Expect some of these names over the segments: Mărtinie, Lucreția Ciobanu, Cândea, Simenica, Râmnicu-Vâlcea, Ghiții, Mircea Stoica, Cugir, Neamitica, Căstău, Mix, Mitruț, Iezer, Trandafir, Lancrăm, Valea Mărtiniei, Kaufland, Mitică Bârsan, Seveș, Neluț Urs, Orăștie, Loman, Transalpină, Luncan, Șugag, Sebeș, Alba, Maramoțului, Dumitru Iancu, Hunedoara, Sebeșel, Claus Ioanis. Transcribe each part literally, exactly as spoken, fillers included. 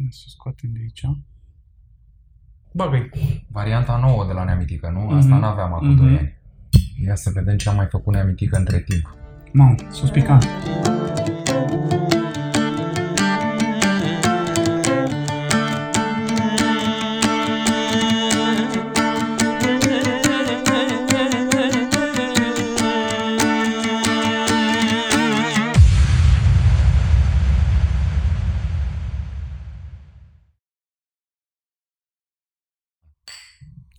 Ne să scoatem de aici. Bagă-i. Varianta nouă de la Neamitica, nu? Asta mm-hmm. n-aveam acum mm-hmm. doi ani. Ia să vedem ce am mai făcut Neamitica între timp. Mamă, sus picant.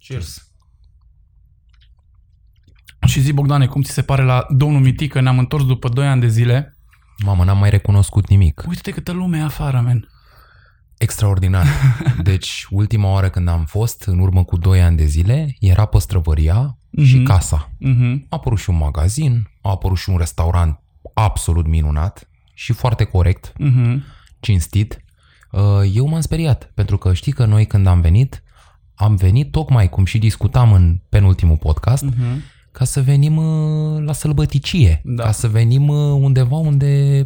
Cheers. Și zi, Bogdane, cum ți se pare la domnul Mitică? Ne-am întors după doi ani de zile. Mamă, n-am mai recunoscut nimic. Uite-te câtă lume e afară, men. Extraordinar. Deci, ultima oară când am fost, în urmă cu doi ani de zile, era păstrăvăria uh-huh. și casa. Uh-huh. A apărut și un magazin, a apărut și un restaurant absolut minunat și foarte corect, uh-huh. cinstit. Eu m-am speriat, pentru că știi că noi când am venit, am venit tocmai, cum și discutam în penultimul podcast, uh-huh. ca să venim uh, la sălbăticie, da. Ca să venim uh, undeva unde,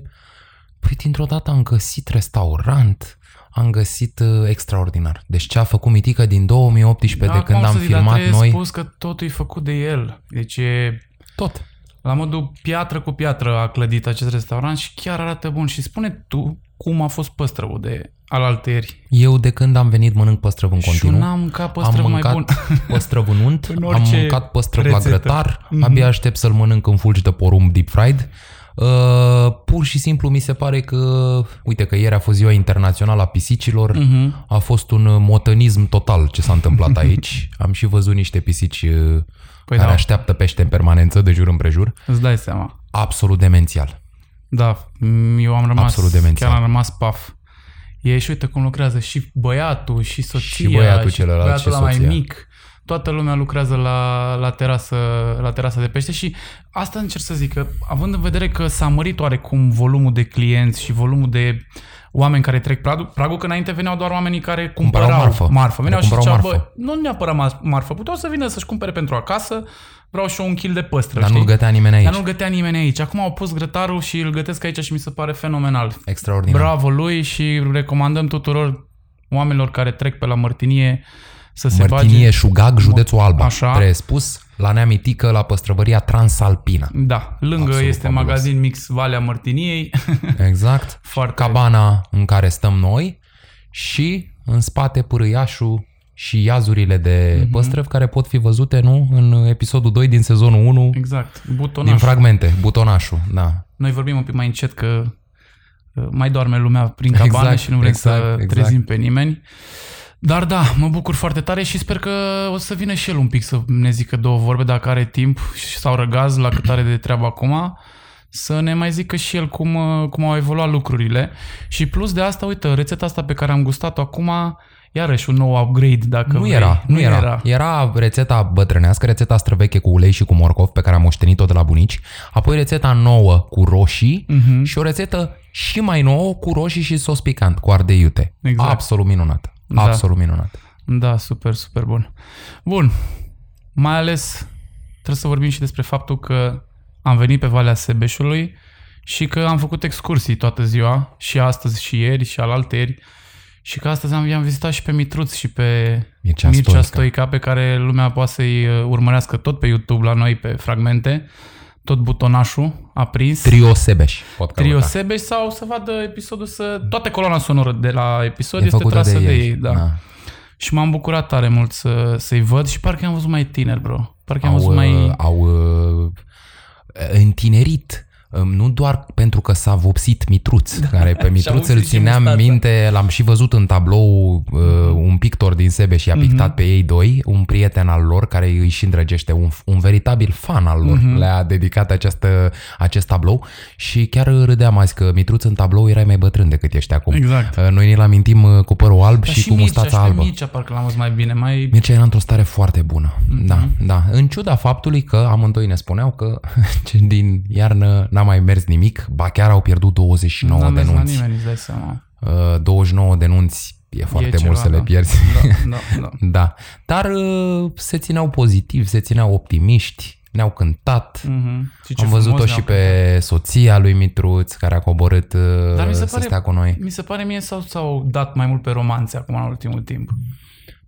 păi, dintr-o dată am găsit restaurant, am găsit uh, extraordinar. Deci ce a făcut Mitica din două mii optsprezece, da, de când am zic, filmat noi... Da, cum spus că totul e făcut de el. Deci e... Tot. La modul piatră cu piatră a clădit acest restaurant și chiar arată bun. Și spune tu cum a fost păstrăvul de... Alaltăieri. Eu de când am venit mănânc păstrăv în continuu. Și n-am mâncat păstrăv mai bun. Păstrăv în unt, în am mâncat păstrăv rețetă. La grătar, mm-hmm. abia aștept să-l mănânc în fulgi de porumb deep fried. Uh, pur și simplu mi se pare că, uite că ieri a fost ziua internațională a pisicilor, mm-hmm. a fost un motănism total ce s-a întâmplat aici. Am și văzut niște pisici păi care da. Așteaptă pește în permanență de jur împrejur. Îți dai seama. Absolut demențial. Da, eu am rămas, Absolut demențial. chiar am rămas paf. E și uite cum lucrează și băiatul, și soția, și băiatul, și celălalt, băiatul și soția. Mai mic. Toată lumea lucrează la, la, terasă, la terasă de pește și asta încerc să zic, că având în vedere că s-a mărit oarecum volumul de clienți și volumul de oameni care trec pragul, pragul că înainte veneau doar oamenii care cumpărau, cumpărau marfă. marfă. Veneau și ziceau, bă, nu neapărat marfă, puteau să vină să-și cumpere pentru acasă, vreau și un kil de păstră. Dar știi? Nu gătea nimeni aici. Dar nu gătea nimeni aici. Acum au pus grătarul și îl gătesc aici și mi se pare fenomenal. Extraordinar. Bravo lui și recomandăm tuturor oamenilor care trec pe la Mărtinie să se bage. Mărtinie, Șugag, județul Alba. Așa. Trebuie spus, la Neamitică, la păstrăvăria Transalpină. Da, lângă Absolut este fabulos. Magazin Mix Valea Mărtiniei. Exact. Foarte. Cabana în care stăm noi și în spate pârâiașul și iazurile de păstrăv, mm-hmm. care pot fi văzute, nu? În episodul doi din sezonul unu. Exact. Butonașul. Din Fragmente. Butonașul, da. Noi vorbim un pic mai încet că mai doarme lumea prin cabană exact, și nu vrem exact, să exact. trezim pe nimeni. Dar da, mă bucur foarte tare și sper că o să vină și el un pic să ne zică două vorbe, dacă are timp sau răgaz la cât are de treabă acum, să ne mai zică și el cum, cum au evoluat lucrurile. Și plus de asta, uite, rețeta asta pe care am gustat-o acum, iarăși un nou upgrade, dacă nu era, nu, nu era. era. Era rețeta bătrânească, rețeta străveche cu ulei și cu morcov pe care am moștenit-o de la bunici, apoi rețeta nouă cu roșii uh-huh. și o rețetă și mai nouă cu roșii și sos picant, cu ardei iute. Exact. Absolut minunat. Da. Absolut minunat. Da, super, super bun. Bun, mai ales trebuie să vorbim și despre faptul că am venit pe Valea Sebeșului și că am făcut excursii toată ziua, și astăzi, și ieri, și alaltăieri. Și că astăzi am, i-am vizitat și pe Mitruț și pe Mircea, Mircea Stoica. Stoica, pe care lumea poate să-i urmărească tot pe YouTube la noi, pe Fragmente, tot butonașul aprins. Trio Sebeș. Trio Sebeș sau să vadă episodul, să... Toată coloana sonoră de la episod e este trasă de ei. De ei da. Da. Și m-am bucurat tare mult să, să-i văd și parcă am văzut mai tineri, bro. Parcă am văzut mai... Au întinerit. Nu doar pentru că s-a vopsit Mitruț, da, care pe Mitruț îl țineam minte, l-am și văzut în tablou, uh, un pictor din Sebeș și a pictat uh-huh. pe ei doi, un prieten al lor care îi și îndrăgește, un, un veritabil fan al lor, uh-huh. le-a dedicat această, acest tablou și chiar râdeam azi că Mitruț în tablou era mai bătrân decât ești acum. Exact. Uh, noi ne-l amintim cu părul alb da, și, și cu Mircea, mustața albă. Și Mircea, parcă l-am văzut mai bine. Mai... Mircea era într-o stare foarte bună, uh-huh. da, da. În ciuda faptului că amândoi ne spuneau că din iarnă n-a mai mers nimic, ba chiar au pierdut douăzeci și nouă N-am denunți. Nimeni, îți dai seama. douăzeci și nouă denunți e foarte e mult ceva, să da. le pierzi. Da, da, da. Da. Dar se țineau pozitiv, se țineau optimiști, ne-au cântat. Mm-hmm. Și am văzut-o și pe cântat. Soția lui Mitruț, care a coborât Dar mi se pare, să stea cu noi. Mi se pare mie sau s-au dat mai mult pe romanțe acum în ultimul timp?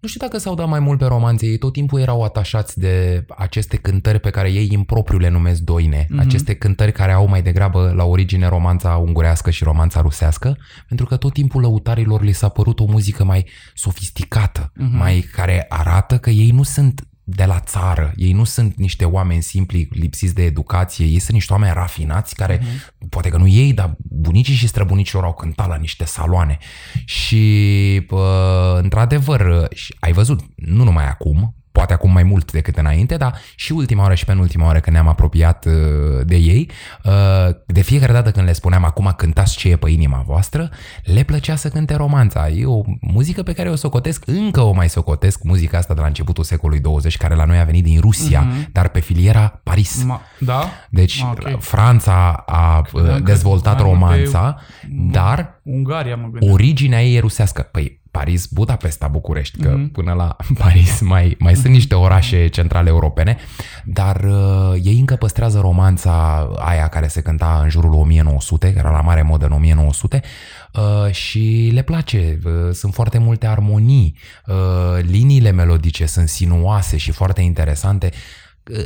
Nu știu dacă s-au dat mai mult pe romanțe. Ei tot timpul erau atașați de aceste cântări pe care ei în propriu le numesc doine. Mm-hmm. Aceste cântări care au mai degrabă la origine romanța ungurească și romanța rusească, pentru că tot timpul lăutarilor li s-a părut o muzică mai sofisticată, mm-hmm. mai care arată că ei nu sunt de la țară, ei nu sunt niște oameni simpli lipsiți de educație, ei sunt niște oameni rafinați care, mm-hmm. poate că nu ei, dar bunicii și străbunicilor au cântat la niște saloane. Și pă, într-adevăr, ai văzut, nu numai acum, poate acum mai mult decât înainte, dar și ultima oară și penultima oară când ne-am apropiat de ei, de fiecare dată când le spuneam acum cântați ce e pe inima voastră, le plăcea să cânte romanța. E o muzică pe care o socotesc, încă o mai socotesc, muzica asta de la începutul secolului douăzeci, care la noi a venit din Rusia, mm-hmm. dar pe filiera Paris. Ma, da? Deci Ma, okay. Franța a Credeam dezvoltat romanța, pe... dar Ungaria, mă gândeam. Originea ei e rusească. Păi, Paris, Budapesta, București, că mm-hmm. până la Paris mai, mai sunt niște orașe centrale europene, dar uh, ei încă păstrează romanța aia care se cânta în jurul o mie nouă sute, care era la mare modă în o mie nouă sute, uh, și le place. Uh, sunt foarte multe armonii, uh, liniile melodice sunt sinuoase și foarte interesante.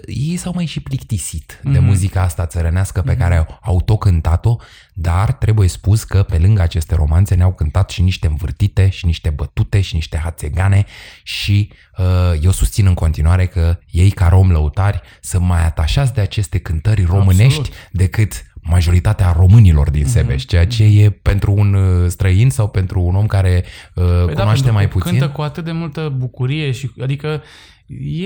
Ei s-au mai și plictisit mm-hmm. de muzica asta țărănească pe mm-hmm. care au tot cântat-o, dar trebuie spus că pe lângă aceste romanțe ne-au cântat și niște învârtite și niște bătute și niște hațegane și uh, eu susțin în continuare că ei ca rom lăutari sunt mai atașați de aceste cântări românești Absolut. Decât majoritatea românilor din Sebeș, mm-hmm. ceea ce e pentru un străin sau pentru un om care uh, păi cunoaște da, mai puțin. Cântă cu atât de multă bucurie și adică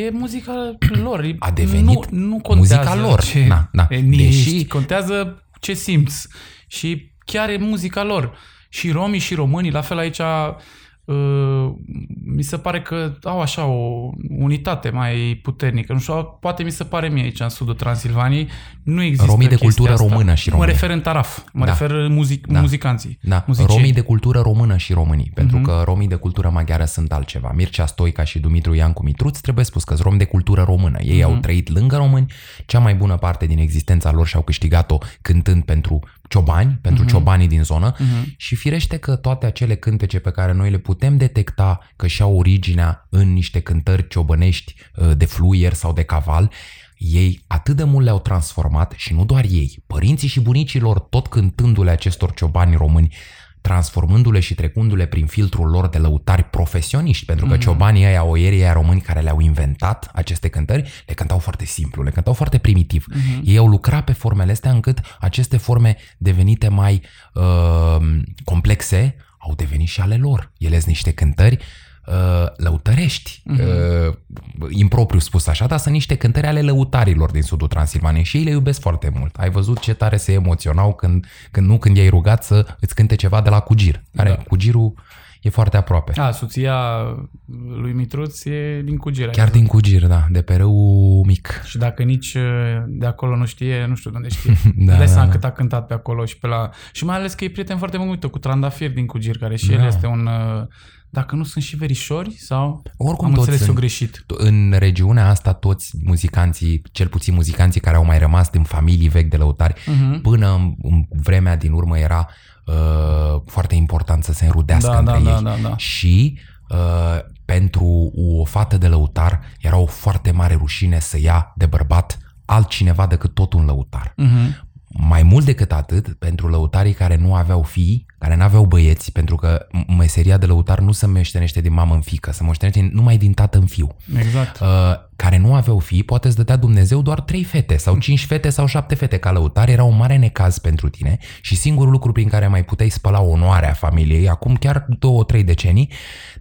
e muzica lor. A devenit nu, nu contează muzica lor. Ce na, na. Deși... Contează ce simți. Și chiar e muzica lor. Și romii și românii, la fel aici, uh, mi se pare că au așa o unitate mai puternică. Nu știu, poate mi se pare mie aici, în sudul Transilvaniei, nu există romii de cultură asta. Română și românii. Mă refer în taraf, mă da. refer muzic, da. muzicanții. Da. Romii de cultură română și românii, pentru uh-huh. că romii de cultură maghiară sunt altceva. Mircea Stoica și Dumitru Iancu Mitruț, trebuie spus că sunt romi de cultură română. Ei uh-huh. au trăit lângă români, cea mai bună parte din existența lor și-au câștigat-o cântând pentru ciobani, pentru uh-huh. ciobanii din zonă uh-huh. și firește că toate acele cântece pe care noi le putem detecta că și-au originea în niște cântări ciobănești de fluier sau de caval, ei atât de mult le-au transformat și nu doar ei, părinții și bunicii lor tot cântându-le acestor ciobani români, transformându-le și trecându-le prin filtrul lor de lăutari profesioniști, pentru că mm-hmm. ciobanii ăia, oierii ăia români care le-au inventat aceste cântări, le cântau foarte simplu, le cântau foarte primitiv. Mm-hmm. Ei au lucrat pe formele astea încât aceste forme devenite mai uh, complexe au devenit și ale lor. Ele sunt niște cântări lăutărești, uh-huh. impropriu spus așa, dar sunt niște cântări ale lăutarilor din sudul Transilvaniei și ei le iubesc foarte mult. Ai văzut ce tare se emoționau când, când nu când i-ai rugat să îți cânte ceva de la Cugir, care da. Cugirul e foarte aproape. A, soția lui Mitruț e din Cugir. Chiar din Cugir, da, de pe râul mic. Și dacă nici de acolo nu știe, nu știu de unde știe. da, Dai seama da, cât da. a cântat pe acolo și pe la... Și mai ales că e prieten foarte mult cu Trandafir din Cugir, care și da. el este un... Dacă nu sunt și verișori sau oricum am înțeles eu greșit? În regiunea asta toți muzicanții, cel puțin muzicanții care au mai rămas din familii vechi de lăutari, uh-huh. până în, în vremea din urmă era uh, foarte important să se înrudească da, între da, ei. Da, da, da. Și uh, pentru o fată de lăutar era o foarte mare rușine să ia de bărbat altcineva decât tot un lăutar. Uh-huh. Mai mult decât atât, pentru lăutarii care nu aveau fii, care nu aveau băieți, pentru că meseria de lăutar nu se moștenește din mamă în fică, se moștenește numai din tată în fiu. Exact. Uh, care nu aveau fii, poate îți dădea Dumnezeu doar trei fete sau cinci fete sau șapte fete ca lăutar, era un mare necaz pentru tine și singurul lucru prin care mai puteai spăla onoarea familiei, acum chiar două, trei decenii,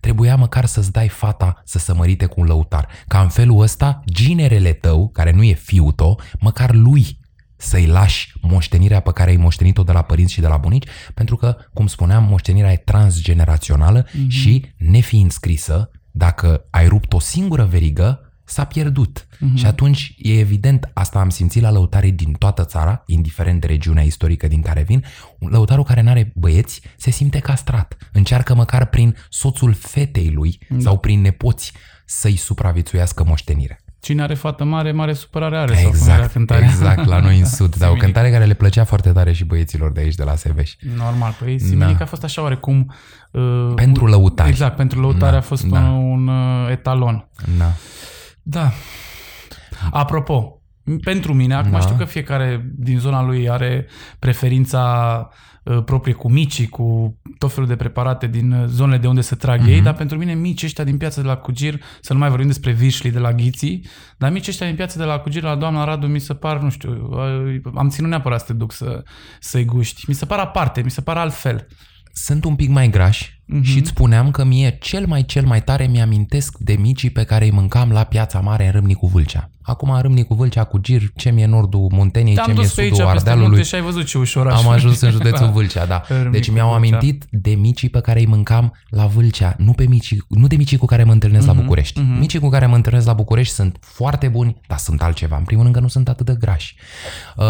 trebuia măcar să-ți dai fata să se mărite cu un lăutar. Ca în felul ăsta, ginerele tău, care nu e fiul tău, măcar lui să-i lași moștenirea pe care ai moștenit-o de la părinți și de la bunici, pentru că, cum spuneam, moștenirea e transgenerațională mm-hmm. și, nefiind scrisă, dacă ai rupt o singură verigă, s-a pierdut. Mm-hmm. Și atunci, e evident, asta am simțit la lăutarii din toată țara, indiferent de regiunea istorică din care vin, lăutarul care n-are băieți se simte castrat. Încearcă măcar prin soțul fetei lui mm-hmm. sau prin nepoți să-i supraviețuiască moștenirea. Cine are fată mare, mare supărare are. Exact, sau cum era cântarea. Exact, la noi în sud. Dar o cântare care le plăcea foarte tare și băieților de aici, de la Seveș. Normal, păi Simenica da. a fost așa oarecum... Uh, pentru lăutare. Exact, pentru lăutare da, a fost da. un, un uh, etalon. Da. Da. Apropo, pentru mine, acum da. știu că fiecare din zona lui are preferința uh, proprie cu micii, cu tot felul de preparate din zonele de unde se trag mm-hmm. ei, dar pentru mine mici ăștia din piața de la Cugir, să nu mai vorbim despre vișlii de la Ghiții, dar mici ăștia din piața de la Cugir, la doamna Radu, mi se par, nu știu, uh, am ținut neapărat să te duc să, să-i guști. Mi se par aparte, mi se par altfel. Sunt un pic mai grași mm-hmm. și îți spuneam că mie cel mai cel mai tare mi-amintesc de micii pe care îi mâncam la Piața Mare în Râmnicu-Vâlcea. Acum în Râmnicu-Vâlcea, Cugir, ce mi-e nordul Munteniei, ce mi-e sudul Ardealului. Și ai văzut ce ușor așa. Am ajuns în județul Vâlcea, da. Deci mi-au amintit de micii pe care îi mâncam la Vâlcea, nu, pe micii, nu de micii cu care mă întâlnesc mm-hmm. la București. Mm-hmm. Micii cu care mă întâlnesc la București sunt foarte buni, dar sunt altceva. În primul rând că nu sunt atât de grași. Uh,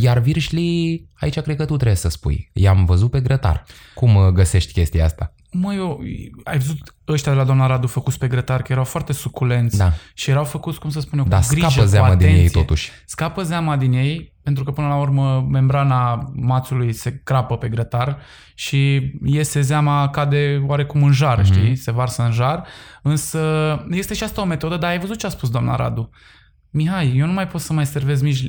iar virșlii, aici cred că tu trebuie să spui. I-am văzut pe grătar. Cum găsești chestia asta? Măi, eu, ai văzut ăștia de la doamna Radu făcuți pe grătar, că erau foarte suculenți da. și erau făcuți, cum să spun eu, da, cu grijă, scapă zeama din ei totuși. Scapă zeama din ei, pentru că până la urmă membrana mațului se crapă pe grătar și iese zeama, cade oarecum în jar, mm-hmm. știi? Se varsă în jar, însă este și asta o metodă, dar ai văzut ce a spus doamna Radu? Mihai, eu nu mai pot să mai servez mici...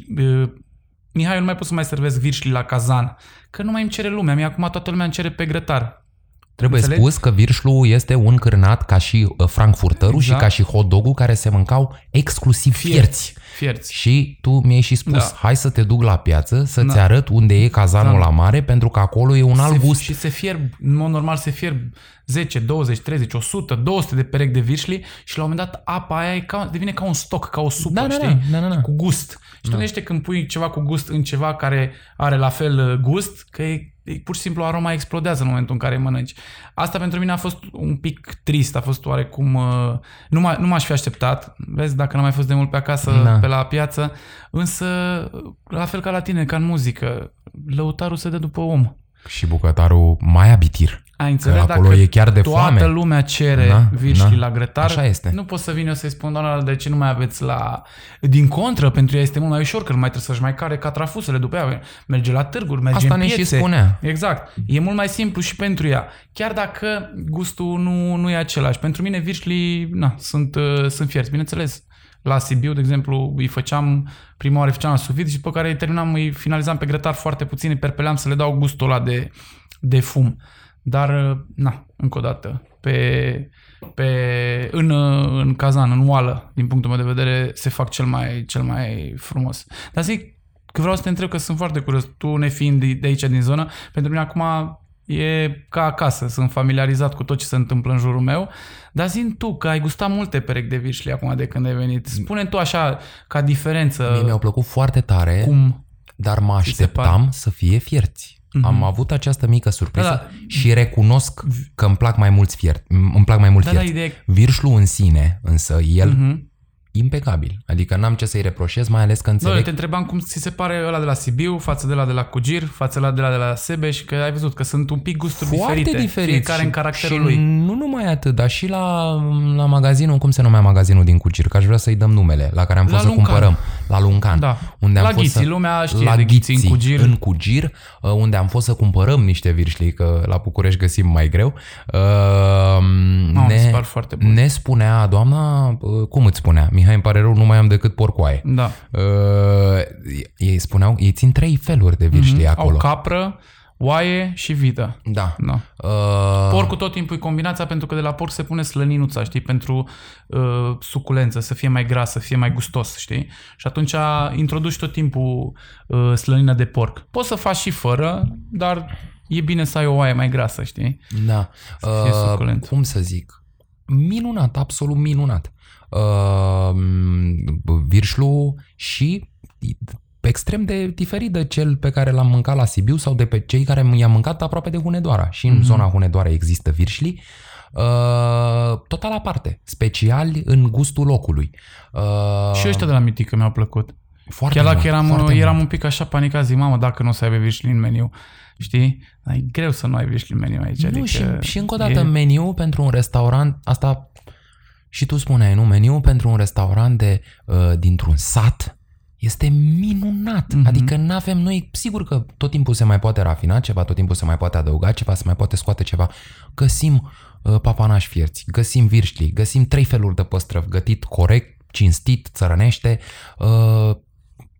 Mihai, eu nu mai pot să mai servesc virșlii la cazan, că nu mai îmi cere lumea, mie acum toată lumea îmi cere pe grătar. Trebuie Înțeleg? spus că virșlul este un cârnat ca și frankfurterul exact. și ca și hot-dog-ul care se mâncau exclusiv fierți. fierți. Și tu mi-ai și spus, da. hai să te duc la piață, să-ți da. arăt unde e cazanul da. la mare, pentru că acolo e un se, alt gust. Și se fierb, în mod normal se fierb zece, douăzeci, treizeci, o sută, două sute de perechi de virșli și la un moment dat apa aia e ca, devine ca un stoc, ca o supă, da, știi? Da, da, da, da. Cu gust. Și tu nu ești când pui ceva cu gust în ceva care are la fel gust, că e pur și simplu aroma explodează în momentul în care mănânci. Asta pentru mine a fost un pic trist, a fost oarecum... Nu, m- nu m-aș fi așteptat, vezi, dacă n-am mai fost de mult pe acasă, da. pe la piață, însă la fel ca la tine, ca în muzică, lăutarul se dă după om. Și bucătarul mai abitir. Ai înțeles, că acolo e chiar de toată foame. Lumea cere na, virșli na. la grătar, nu pot să vin eu să-i spun, doamna, de ce nu mai aveți la... Din contră, pentru ea este mult mai ușor, că nu mai trebuie să-și mai care catrafusele după ea, merge la târguri, merge Asta în piețe. Asta ne și spunea. Exact. E mult mai simplu și pentru ea. Chiar dacă gustul nu, nu e același. Pentru mine virșlii na, sunt, sunt fierți, bineînțeles. La Sibiu, de exemplu, îi făceam, prima oară îi făceam la sous vide și după care îi terminam, îi finalizam pe grătar foarte puțin, îi perpeleam să le dau gustul ăla de, de fum. Dar, na, încă o dată, pe, pe, în, în cazan, în oală, din punctul meu de vedere, se fac cel mai, cel mai frumos. Dar zic că vreau să te întreb, că sunt foarte curios, tu nefiind de aici, din zonă, pentru mine acum e ca acasă, sunt familiarizat cu tot ce se întâmplă în jurul meu, dar zi-mi tu că ai gustat multe perechi de virșli acum de când ai venit. Spune-mi tu așa, ca diferență. Mie mi-au plăcut foarte tare, cum dar mă așteptam să fie fierți. Mm-hmm. Am avut această mică surpriză da, da. și recunosc că îmi plac mai mulți fierți. Îmi plac mai mult da, fierți. Da, de... Virșlul în sine, însă, el... Mm-hmm. impecabil. Adică n-am ce să-i reproșez, mai ales că înțeleg... Doar, te întrebam cum ți se pare ăla de la Sibiu, față de la de la Cugir, față de la de la de la Sebeș, că ai văzut că sunt un pic gusturi foarte diferite, diferit fiecare și, în caracterul și lui. Nu numai atât, dar și la, la magazinul, cum se numea magazinul din Cugir, că aș vrea să-i dăm numele, la care am fost la să Luncan. cumpărăm. La Luncan. Da. Unde la am Ghiții, fost să, lumea știe la de Ghiții, Ghiții în Cugir. În Cugir, unde am fost să cumpărăm niște virșli, că la București găsim mai greu. Uh, no, ne, ne spunea doamna, cum îți spunea? Mihai, îmi pare rău, nu mai am decât porcoaie. Da. Uh, ei spuneau, ei țin trei feluri de virșli mm-hmm. acolo. Au capră, oaie și vită. Da. da. Uh... Porcul tot timpul e combinația, pentru că de la porc se pune slăninuța, știi, pentru uh, suculență, să fie mai grasă, să fie mai gustos, știi? Și atunci introduci tot timpul uh, slănină de porc. Poți să faci și fără, dar e bine să ai o oaie mai grasă, știi? Da. Să fie uh, suculent. Cum să zic? Minunat, absolut minunat. Uh, virșlul și extrem de diferit de cel pe care l-am mâncat la Sibiu sau de pe cei care i-am mâncat aproape de Hunedoara. Și în mm-hmm. zona Hunedoara există virșli uh, total aparte, speciali în gustul locului. Uh, și ăștia de la Mitică mi-au plăcut. Foarte Chiar dacă eram, foarte eram un pic așa panicat, zic, mamă, dacă nu o să aibă virșli în meniu, știi? Dar e greu să nu ai virșli în meniu aici. Nu, adică și, și încă o dată e... meniu pentru un restaurant, asta... și tu spuneai, nu, meniu pentru un restaurant de, uh, dintr-un sat este minunat. Mm-hmm. Adică n-avem noi, sigur că tot timpul se mai poate rafina ceva, tot timpul se mai poate adăuga ceva, se mai poate scoate ceva. Găsim uh, papanași fierți, găsim virșli, găsim trei feluri de păstrăv, gătit corect, cinstit, țărănește. Uh,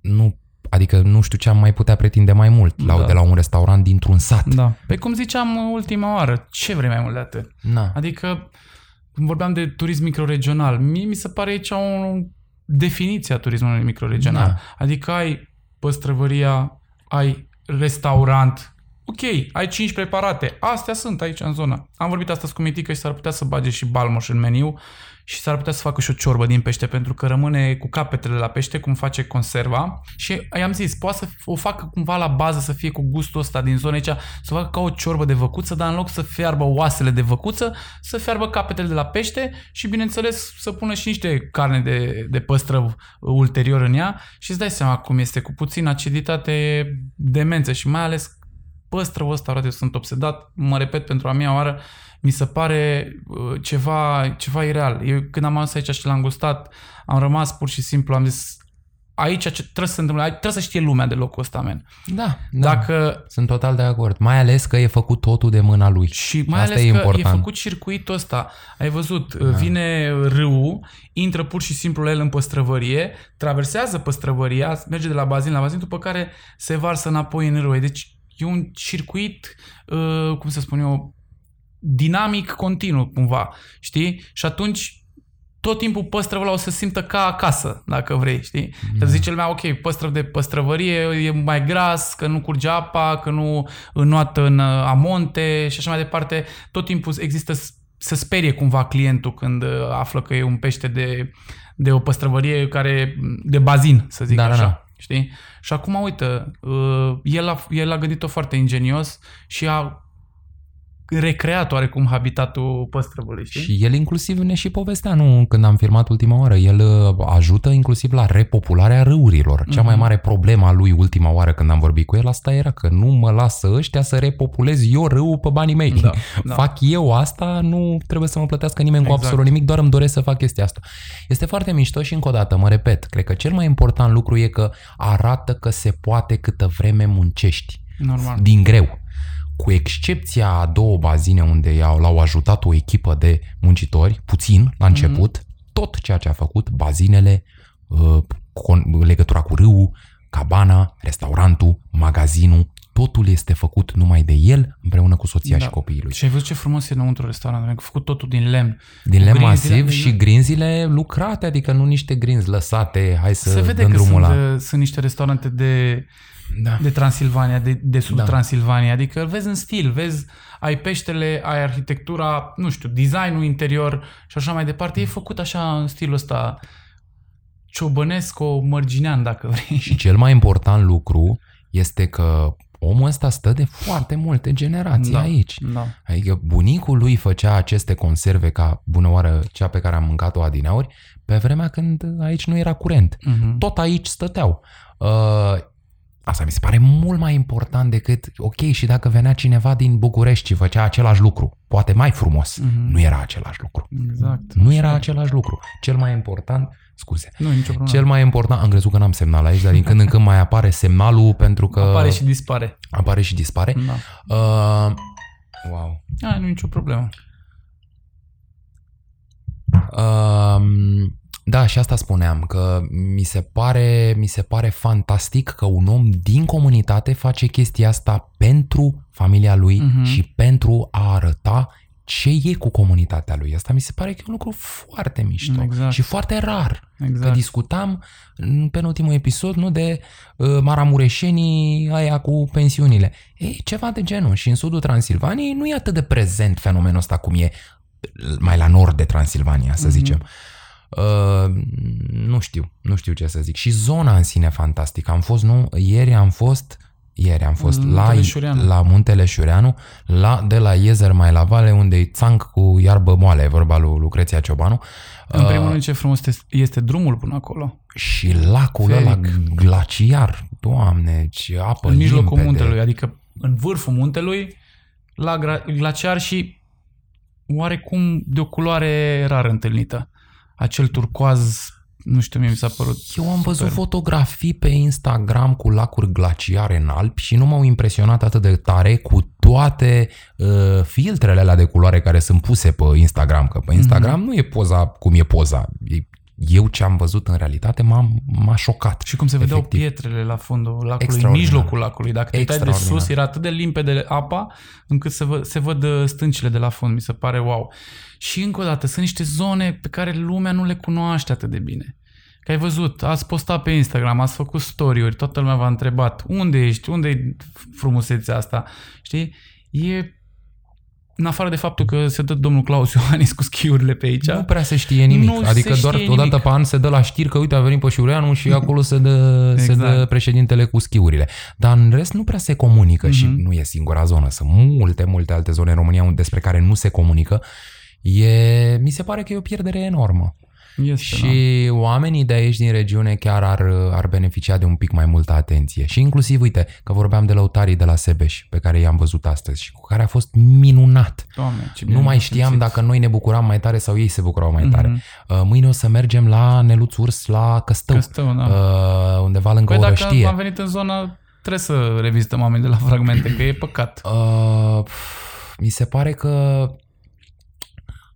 nu, adică nu știu ce am mai putea pretinde mai mult la, da. de la un restaurant dintr-un sat. Da. Pe cum ziceam ultima oară, ce vrei mai mult de atât? Na. Adică vorbeam de turism microregional. Mie mi se pare aici o definiție a turismului microregional. Da. Adică ai păstrăvăria, ai restaurant, ok, ai cinci preparate, astea sunt aici în zonă. Am vorbit astăzi cu Mitică și s-ar putea să bage și balmoș în meniu și s-ar putea să facă și o ciorbă din pește, pentru că rămâne cu capetele la pește, cum face conserva. Și i-am zis, poate să o facă cumva la bază, să fie cu gustul ăsta din zona aici, să o facă ca o ciorbă de văcuță, dar în loc să fiarbă oasele de văcuță, să fiarbă capetele de la pește și, bineînțeles, să pună și niște carne de, de păstrăv ulterior în ea. Și îți dai seama cum este, cu puțină aciditate, demență și mai ales păstrăvul ăsta, arată, sunt obsedat, mă repet pentru a mea oară, mi se pare uh, ceva, ceva ireal. Eu când am ajuns aici și l-am gustat, am rămas pur și simplu, am zis, aici ce trebuie să se întâmple, trebuie să știe lumea de locul ăsta, men. Da, dacă da, sunt total de acord. Mai ales că e făcut totul de mâna lui. Și mai asta ales e că important. E făcut circuitul ăsta. Ai văzut, da. Vine râul, intră pur și simplu la el în păstrăvărie, traversează păstrăvăria, merge de la bazin la bazin, după care se varsă înapoi în râu. Deci e un circuit, uh, cum să spun eu, dinamic, continuu, cumva, știi? Și atunci tot timpul păstrăvăla o să simtă ca acasă, dacă vrei, știi? Te zice lumea, ok, păstrăv de păstrăvărie, e mai gras, că nu curge apa, că nu înoată în amonte și așa mai departe. Tot timpul există, să sperie cumva clientul când află că e un pește de, de o păstrăvărie care, de bazin, să zic da, așa. Da, da. Știi? Și acum, uite, el a, el a gândit-o foarte ingenios și a recreat oarecum habitatul păstrăvului. Știi? Și el inclusiv ne și povestea, nu? Când am filmat ultima oară, el ajută inclusiv la repopularea râurilor. Cea mm-hmm. mai mare problemă a lui ultima oară când am vorbit cu el, asta era că nu mă lasă ăștia să repopulez eu râul pe banii mei. Da, da. Fac eu asta, nu trebuie să mă plătească nimeni exact. Cu absolut nimic, doar îmi doresc să fac chestia asta. Este foarte mișto și încă o dată, mă repet, cred că cel mai important lucru e că arată că se poate câtă vreme muncești. Normal. Din greu. Cu excepția a două bazine unde l-au ajutat o echipă de muncitori, puțin, la început, mm-hmm. tot ceea ce a făcut, bazinele, legătura cu râul, cabana, restaurantul, magazinul, totul este făcut numai de el împreună cu soția da. Și copiii lui. Și ai văzut ce frumos e înăuntru restaurant, a făcut totul din lemn. Din lemn masiv și grinzile lucrate, adică nu niște grinzi lăsate, hai să dăm drumul la... Se vede că sunt, sunt niște restaurante de... Da. De Transilvania, de, de sub da. Transilvania, adică vezi în stil, vezi, ai peștele, ai arhitectura, nu știu, designul interior și așa mai departe, e făcut așa în stilul ăsta ciobănesco-mărginean, dacă vrei. Și cel mai important lucru este că omul ăsta stă de foarte multe generații da, aici. Da. Adică bunicul lui făcea aceste conserve ca bună oară cea pe care am mâncat-o adineauri, pe vremea când aici nu era curent. Uh-huh. Tot aici stăteau. Uh, Asta mi se pare mult mai important decât, ok, și dacă venea cineva din București și făcea același lucru, poate mai frumos, mm-hmm. nu era același lucru. Exact. Nu era același lucru. Cel mai important, scuze, nu, nicio problemă. Cel mai important, am crezut că n-am semnal aici, dar din când în când mai apare semnalul pentru că... Apare și dispare. Apare și dispare. Da. Uh, wow. A, nu e nicio problemă. Uh, Da, și asta spuneam, că mi se pare, mi se pare fantastic că un om din comunitate face chestia asta pentru familia lui uh-huh. și pentru a arăta ce e cu comunitatea lui. Asta mi se pare că e un lucru foarte mișto exact. Și foarte rar. Exact. Că discutam pe ultimul episod nu de uh, maramureșenii aia cu pensiunile. E ceva de genul și în sudul Transilvaniei nu e atât de prezent fenomenul ăsta cum e mai la nord de Transilvania, să uh-huh. zicem. Uh, nu știu, nu știu ce să zic. Și zona în sine fantastică. Am fost, nu, ieri am fost, ieri am fost la, la Muntele Șureanu, la de la Iezer mai la vale, unde e țanc cu iarbă moale, vorba lui Lucreția Ciobanu. În primul uh, rând ce frumos este, este drumul până acolo. Și lacul ăla glaciar, Doamne, ce apă limpede. În mijlocul muntelui, adică în vârful muntelui, la glaciar și oarecum de o culoare rar întâlnită. acel turcoaz, nu știu, mie mi s-a părut. Eu am văzut super fotografii pe Instagram cu lacuri glaciare în Alpi și nu m-au impresionat atât de tare, cu toate uh, filtrele alea de culoare care sunt puse pe Instagram, că pe Instagram mm-hmm. nu e poza cum e poza. Eu ce am văzut în realitate m-a, m-a șocat. Și cum se vedeau efectiv pietrele la fundul lacului, în mijlocul lacului, dacă te uitai de sus, era atât de limpede apa încât se, vă, se văd stâncile de la fund, mi se pare wow. Și încă o dată, sunt niște zone pe care lumea nu le cunoaște atât de bine. Că ai văzut, ați postat pe Instagram, ați făcut story-uri, toată lumea v-a întrebat unde ești, unde e frumusețea asta, știi? E... În afară de faptul că se dă domnul Claus Ioanis cu schiurile pe aici. Nu prea se știe nimic. Nu adică doar o dată pe an se dă la știri că uite a venit pe Șureanu și acolo se dă, exact. se dă președintele cu schiurile. Dar în rest nu prea se comunică mm-hmm. și nu e singura zonă. Sunt multe, multe alte zone în România despre care nu se comunică. E, mi se pare că e o pierdere enormă. Este, și da. Oamenii de aici din regiune chiar ar, ar beneficia de un pic mai multă atenție. Și inclusiv, uite, că vorbeam de lăutarii de la Sebeș, pe care i-am văzut astăzi și cu care a fost minunat. Doamne, ce nu mai știam simțit. Dacă noi ne bucuram mai tare sau ei se bucurau mai tare. Mm-hmm. Mâine o să mergem la Neluț Urs, la Căstău, Căstău da. undeva lângă păi Orăștie. Dacă am venit în zona, trebuie să revizităm oamenii de la Fragmente, că e păcat. Uh, mi se pare că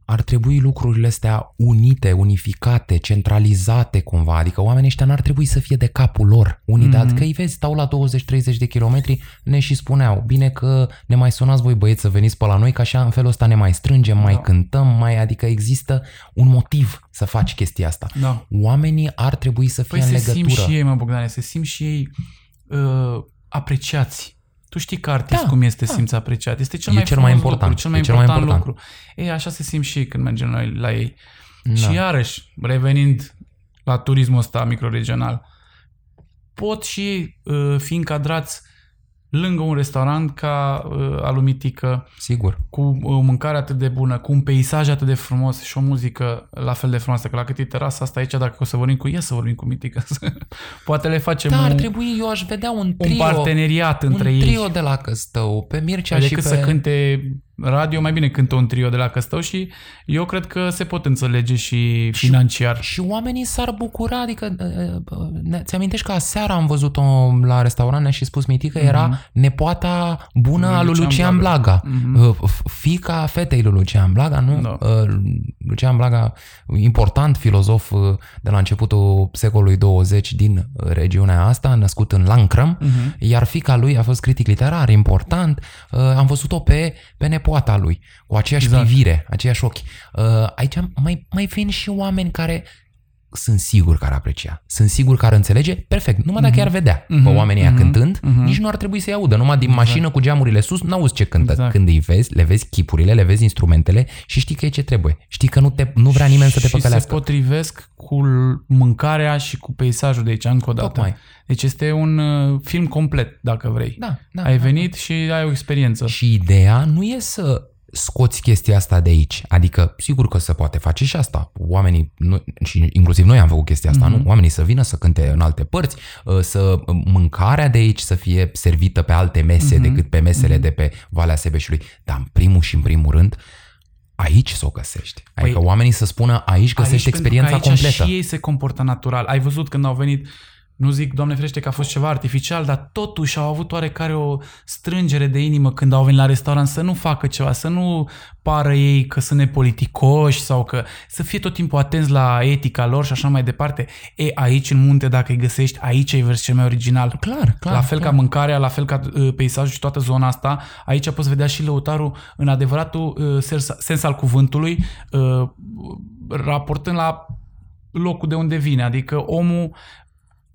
ar trebui lucrurile astea unite, unificate, centralizate cumva. Adică oamenii ăștia n-ar trebui să fie de capul lor unii mm-hmm. de alții. Că îi vezi, stau la douăzeci-treizeci de kilometri, ne și spuneau, bine că ne mai sunați voi băieți să veniți pe la noi, că așa în felul ăsta ne mai strângem, mai da. cântăm, mai, adică există un motiv să faci chestia asta. Da. Oamenii ar trebui să fie păi în legătură. Păi se simt și ei, mă Bogdane, se simt și ei uh, apreciați. Tu știi că artist da, cum este da. simți apreciat. Este cel, mai, cel mai important lucru. Cel mai, cel important, mai important lucru. Ei, așa se simt și când mergem noi la ei. Da. Și iarăși, revenind la turismul ăsta microregional, pot și uh, fi încadrați lângă un restaurant ca uh, Alumitică, sigur, cu o mâncare atât de bună, cu un peisaj atât de frumos și o muzică la fel de frumoasă, că la cât e terasa asta aici, dacă o să vorbim cu ea, să vorbim cu Mitică. Poate le facem da, un, ar trebui, eu aș vedea un trio, un parteneriat între ei. Un trio ei. De la Căstău, pe Mircea adică și pe... Adică să cânte radio, mai bine cântă un trio de la Căstău și eu cred că se pot înțelege și financiar. Și, și oamenii s-ar bucura, adică ți-amintești că aseară am văzut-o la restaurant și spus Mitică, mm-hmm. era nepoata bună a lui Lucian Blaga. Blaga. Mm-hmm. Fica fetei lui Lucian Blaga, nu? Da. Lucian Blaga, important filozof de la începutul secolului douăzeci din regiunea asta, născut în Lancrăm, mm-hmm. iar fica lui a fost critic literar, important. Am văzut-o pe, pe nepoata lui, cu aceeași exact. privire, aceiași ochi. Aici mai, mai vin și oameni care sunt sigur că ar aprecia, sunt sigur că ar înțelege, perfect, numai mm-hmm. dacă i-ar vedea mm-hmm. pe oamenii mm-hmm. cântând, mm-hmm. nici nu ar trebui să-i audă, numai din exact. mașină cu geamurile sus, n-auzi ce cântă. Exact. Când îi vezi, le vezi chipurile, le vezi instrumentele și știi că e ce trebuie, știi că nu, te, nu vrea nimeni să te păcălească. Și se potrivesc cu mâncarea și cu peisajul de aici, încă o dată. Tocmai. Deci este un film complet, dacă vrei. Da, da, ai da, venit da. și ai o experiență. Și ideea nu e să scoți chestia asta de aici. Adică, sigur că se poate face și asta. Oamenii, noi, și inclusiv noi am făcut chestia asta, mm-hmm. nu? Oamenii să vină să cânte în alte părți, să mâncarea de aici să fie servită pe alte mese mm-hmm. decât pe mesele mm-hmm. de pe Valea Sebeșului. Dar în primul și în primul rând, aici să o găsești. Adică păi, oamenii să spună, aici găsești aici, experiența aici completă. Și ei se comportă natural. Ai văzut când au venit, nu zic, Doamne ferește, că a fost ceva artificial, dar totuși au avut oarecare o strângere de inimă când au venit la restaurant să nu facă ceva, să nu pară ei că sunt nepoliticoși sau că să fie tot timpul atenți la etica lor și așa mai departe. E, aici în munte, dacă îi găsești, aici e versiunea mai original. Clar, clar. La fel clar. Ca mâncarea, la fel ca uh, peisajul și toată zona asta, aici poți vedea și lăutarul în adevăratul uh, sens, sens al cuvântului, uh, raportând la locul de unde vine, adică omul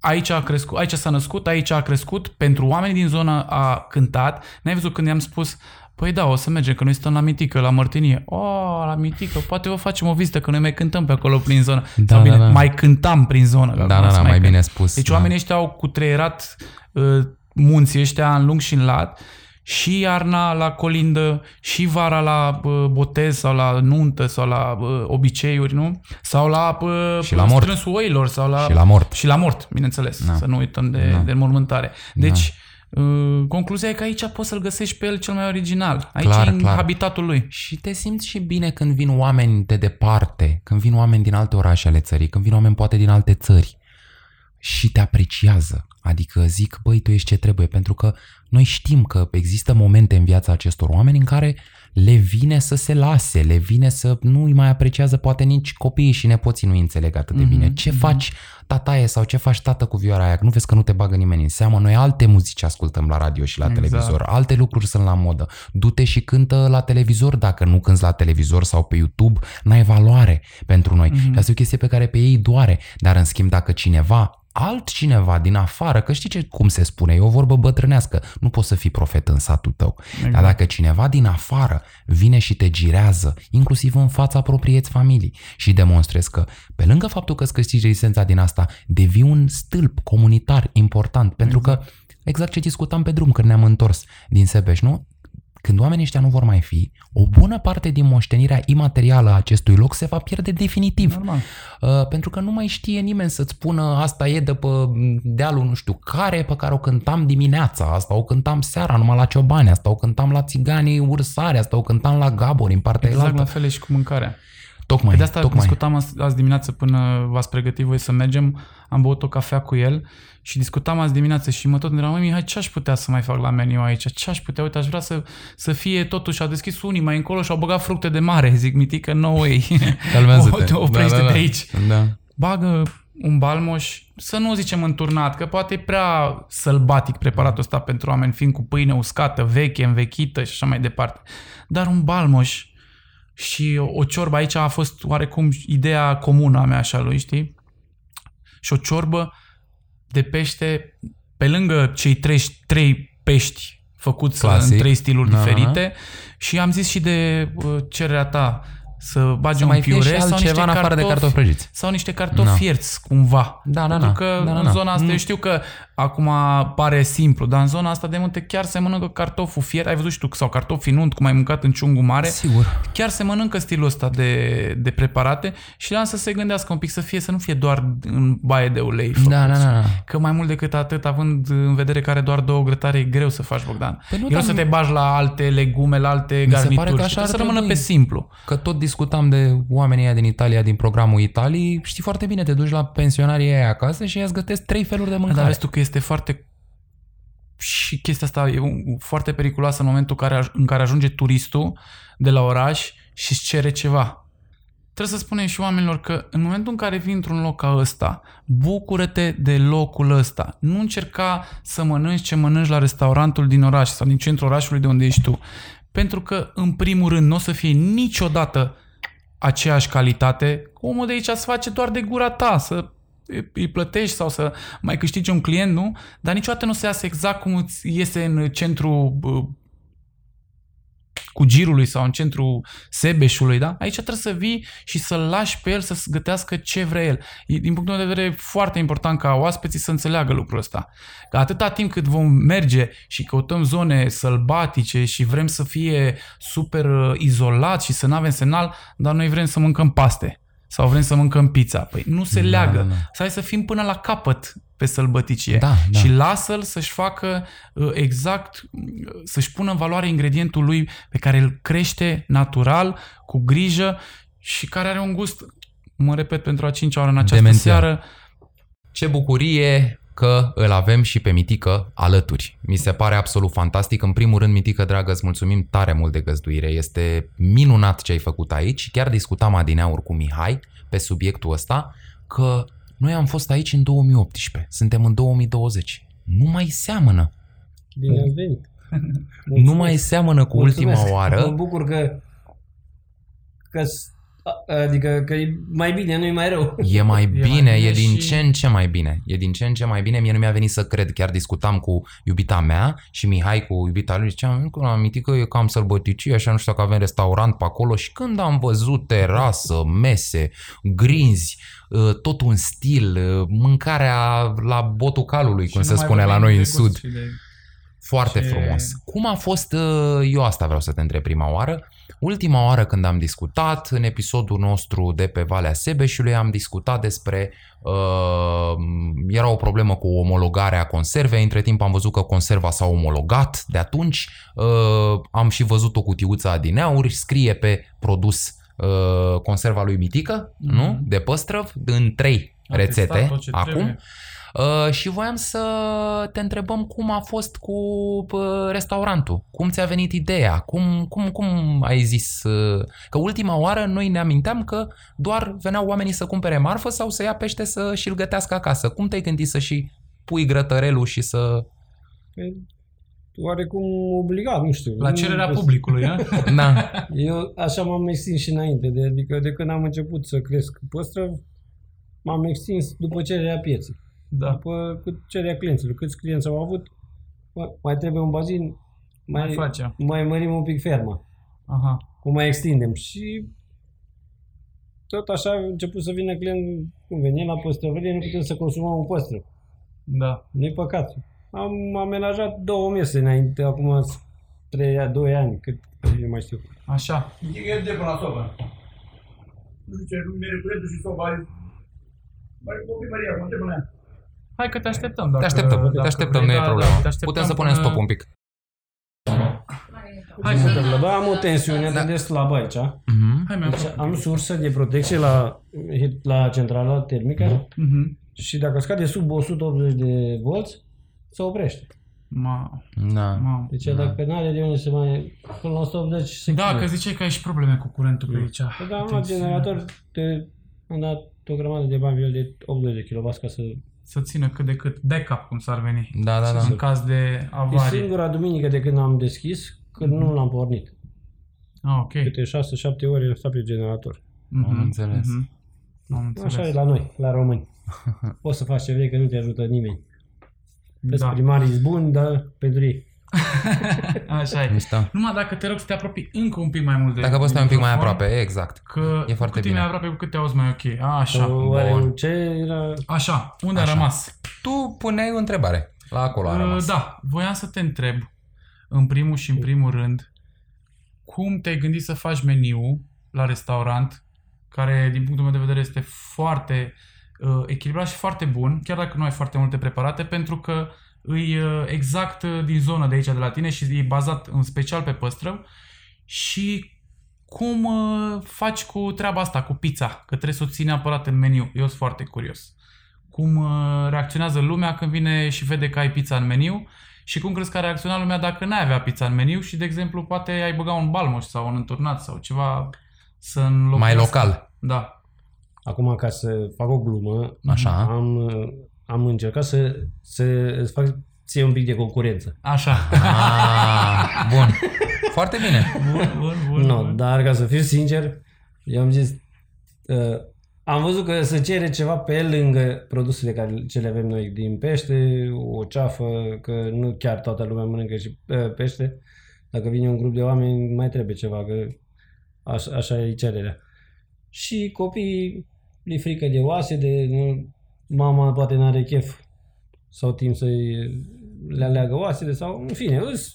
Aici, a crescut, aici s-a născut, aici a crescut, pentru oamenii din zonă a cântat. N-ai văzut când i-am spus, păi da, o să mergem, că noi stăm la Mitică, la Mărtinie. O, oh, la Mitică, poate vă facem o vizită, că noi mai cântăm pe acolo prin zonă. Da, Sau bine, da, da. mai cântam prin zonă. Da, da, da, mai, mai bine spus. Deci da. oamenii ăștia au cutreierat uh, munții ăștia în lung și în lat. Și iarna la colindă, și vara la uh, botez sau la nuntă sau la uh, obiceiuri, nu? Sau la uh, și la mort. strânsul oilor. Sau la, și la mort. Și la mort, bineînțeles. Da. Să nu uităm de, da. de mormântare. Deci, Concluzia e că aici poți să-l găsești pe el cel mai original. Aici clar, e în clar. habitatul lui. Și te simți și bine când vin oameni de departe, când vin oameni din alte orașe ale țării, când vin oameni poate din alte țări și te apreciază. Adică zic, băi, tu ești ce trebuie, pentru că noi știm că există momente în viața acestor oameni în care le vine să se lase, le vine să nu îi mai apreciază, poate nici copiii și nepoții nu înțeleg atât de bine. Mm-hmm. Ce faci, tataie, sau ce faci, tată, cu vioara aia? Nu vezi că nu te bagă nimeni în seamă? Noi alte muzici ascultăm la radio și la exact. televizor, alte lucruri sunt la modă. Du-te și cântă la televizor, dacă nu cânți la televizor sau pe YouTube, n-ai valoare pentru noi. Mm-hmm. Și asta e o chestie pe care pe ei doare, dar în schimb dacă cineva... altcineva din afară, că știi ce, cum se spune, e o vorbă bătrânească, nu poți să fii profet în satul tău. Exact. Dar dacă cineva din afară vine și te girează, inclusiv în fața propriei-ți familii, și demonstrezi că, pe lângă faptul că îți câștigi esența din asta, devii un stâlp comunitar important, pentru exact. că, exact ce discutam pe drum când ne-am întors din Sebeș, nu? Când oamenii ăștia nu vor mai fi, o bună parte din moștenirea imaterială a acestui loc se va pierde definitiv. Normal. Uh, pentru că nu mai știe nimeni să-ți spună asta e de pe dealul nu știu care, pe care o cântam dimineața, asta o cântam seara numai la ciobani, asta o cântam la țiganii ursare, asta o cântam la gabori în partea exact elaltă. La fel și cu mâncarea. Tocmai, de asta tocmai. Discutam azi, azi dimineață până v-ați pregătit voi să mergem, am băut o cafea cu el și discutam azi dimineață și mă tot întrebam, măi, Mihai, ce aș putea să mai fac la meniu aici? Ce aș putea? Uite, aș vrea să, să fie totuși, a deschis unii mai încolo și au băgat fructe de mare, zic, mitică, no way. Calmează-te. O, oprește da, da, da. de aici. Da. Bagă un balmoș, să nu zicem înturnat, că poate e prea sălbatic preparatul ăsta pentru oameni, fiind cu pâine uscată, veche, învechită și așa mai departe. Dar un balmoș și o ciorbă, aici a fost oarecum ideea comună a mea și a lui, știi? Și o ciorbă de pește, pe lângă cei trei, trei pești făcuți clasic, în trei stiluri da. diferite, și am zis și de cererea ta să bagi să un piure sau niște cartofi, sau niște cartofi da. fierți, cumva. Da, da, Pentru da, că da, da, în zona asta, da. eu știu că acum pare simplu, dar în zona asta de munte chiar se mănâncă cartoful fiert, ai văzut și tu, sau cartofi în unt, cum ai mâncat în ciungul mare. Sigur. Chiar se mănâncă stilul ăsta de, de preparate și la să se gândească un pic, să fie, să nu fie doar în baie de ulei. Da, da, da, da. Că mai mult decât atât, având în vedere că are doar două grătare, e greu să faci, Bogdan. Păi greu să te bagi la alte legume, la alte garnituri, să rămână pe simplu. Că tot discutam de oamenii aia din Italia, din programul Italii, știi foarte bine, te duci la pensionarii aia acasă și ei-ți gătesc trei feluri de mâncare. Dar vezi tu că este foarte... Și chestia asta e foarte periculoasă în momentul care, în care ajunge turistul de la oraș și îți cere ceva. Trebuie să spunem și oamenilor că în momentul în care vii într-un loc ca ăsta, bucură-te de locul ăsta. Nu încerca să mănânci ce mănânci la restaurantul din oraș sau din centrul orașului de unde ești tu. Pentru că, în primul rând, nu o să fie niciodată aceeași calitate. Omul de aici se face doar de gura ta, să îi plătești sau să mai câștigi un client, nu? Dar niciodată nu se iasă exact cum îți iese în centrul uh, Cugirului sau în centrul Sebeșului, da? Aici trebuie să vii și să-l lași pe el să gătească ce vrea el. E, din punctul meu de vedere, foarte important ca oaspeții să înțeleagă lucrul ăsta. Că atâta timp cât vom merge și căutăm zone sălbatice și vrem să fie super izolați și să n-avem semnal, dar noi vrem să mâncăm paste sau vrem să mâncăm pizza. Păi nu se da, leagă. Da. Să hai să fim până la capăt pe sălbăticie da, da. și lasă-l să-și facă exact, să-și pună în valoare ingredientul lui pe care îl crește natural, cu grijă și care are un gust, mă repet, pentru a cincea oară în această Demenția. seară. Ce bucurie că îl avem și pe Mitică alături. Mi se pare absolut fantastic. În primul rând, Mitică, dragă, îți mulțumim tare mult de găzduire. Este minunat ce ai făcut aici. Chiar discutam adineauri cu Mihai pe subiectul ăsta, că noi am fost aici în două mii optsprezece, suntem în două mii douăzeci. Nu mai seamănă. Bine ați venit. Nu mai seamănă cu Mulțumesc. ultima oară. Mă bucur că, că adică că e mai bine, nu e mai rău. E mai bine, e, mai bine e din și... ce în ce mai bine. E din ce în ce mai bine. Mie nu mi-a venit să cred. Chiar discutam cu iubita mea și Mihai cu iubita lui. Ziceam, că am amintit că e cam sălbăticie, așa, nu știu dacă avem restaurant pe acolo. Și când am văzut terasă, mese, grinzi, tot un stil, mâncarea la botul calului, cum se spune la noi în sud. Foarte Ce... frumos. Cum a fost, eu asta vreau să te întreb prima oară. Ultima oară când am discutat, în episodul nostru de pe Valea Sebeșului, am discutat despre, uh, era o problemă cu omologarea conservei, între timp am văzut că conserva s-a omologat de atunci, uh, am și văzut o cutiuță adineauri, scrie pe produs uh, conserva lui Mitică, mm-hmm. nu? De păstrăv, în trei rețete acum. Trebuie. Uh, și voiam să te întrebăm cum a fost cu uh, restaurantul, cum ți-a venit ideea, cum, cum, cum ai zis, uh, că ultima oară noi ne aminteam că doar veneau oamenii să cumpere marfă sau să ia pește să și-l gătească acasă. Cum te-ai gândit să și pui grătărelul și să... Păi, oarecum obligat, nu știu. La cererea publicului, a? Da. Eu așa m-am extins și înainte, de, adică de când am început să cresc păstrăv, m-am extins după cererea pieței. Da. După cât cerea clienților, câți clienți au avut, mă, mai trebuie un bazin, mai, mai, mai mărim un pic ferma, aha. cum mai extindem. Și tot așa a început să vină client, cum venim la păstrăvărie, nu putem să consumăm un păstrăv. Da. Nu-i păcat. Am amenajat două mese înainte, acum trei doi ani, cât nu mai știu. Așa. E de până la sobă. Nu știu ce, mere cu și soba, mai copilăria, mă trebuie la hai că te așteptăm. Dacă, te așteptăm, dacă te așteptăm, vrei, nu e problemă. Da, putem să punem stop un pic. Hai să... Am o tensiune da. de slabă aici. Uh-huh. Hai deci am sursă de protecție la, la centrala termică uh-huh. și dacă scade sub o sută optzeci de volți, se oprește. Ma. Da. Deci da. dacă nu are de unde să mai... Până la o sută optzeci se da, că ziceai că ai și probleme cu curentul pe aici. Da, am la generator, am dat o grămadă de bani de optzeci de kW ca să... Să țină cât de cât backup, cum s-ar veni, da, da, da. în caz de avarie. E singura duminică de când am deschis, când mm-hmm. nu l-am pornit. Ah, ok. Câte șase șapte ore sta pe generator. Mm-hmm. Am înțeles. Mm-hmm. Am înțeles. Așa e la noi, la români. Poți să faci ce vrei, că nu te ajută nimeni. Vezi, da. primarii sunt buni, dar pentru ei. Așa e. Numai dacă te rog să te apropii încă un pic mai mult de... Dacă poți să stai un pic mai aproape, exact. Că e foarte bine. Cu tine aproape, cu cât te auzi mai ok. Așa. Bun. Așa, unde Așa. a rămas? Tu puneai o întrebare. La acolo a rămas. Da, voiam să te întreb, în primul și în primul rând, cum te-ai gândit să faci meniul la restaurant, care, din punctul meu de vedere, este foarte uh, echilibrat și foarte bun, chiar dacă nu ai foarte multe preparate, pentru că îi exact din zona de aici, de la tine, și e bazat în special pe păstrăv. Și cum faci cu treaba asta, cu pizza, că trebuie să o ții neapărat în meniu? Eu sunt foarte curios. Cum reacționează lumea când vine și vede că ai pizza în meniu și cum crezi că a reacționat lumea dacă n-ai avea pizza în meniu și, de exemplu, poate ai băga un balmoș sau un înturnat sau ceva să înlocuiesc. Mai local. Da. Acum, ca să fac o glumă, așa. am... Am încercat să, să îți fac ție un pic de concurență. Așa. Ah, bun. Foarte bine. Bun, bun, bun. No, bun. Dar ca să fiu sincer, eu am zis, uh, am văzut că se cere ceva pe lângă produsele care ce le avem noi din pește, o ceafă, că nu chiar toată lumea mănâncă și uh, pește. Dacă vine un grup de oameni, mai trebuie ceva, că așa, așa e cererea. Și copiii li frică de oase, de... Nu, mama poate n-are chef sau timp să-i le aleagă oasele sau, în fine, îs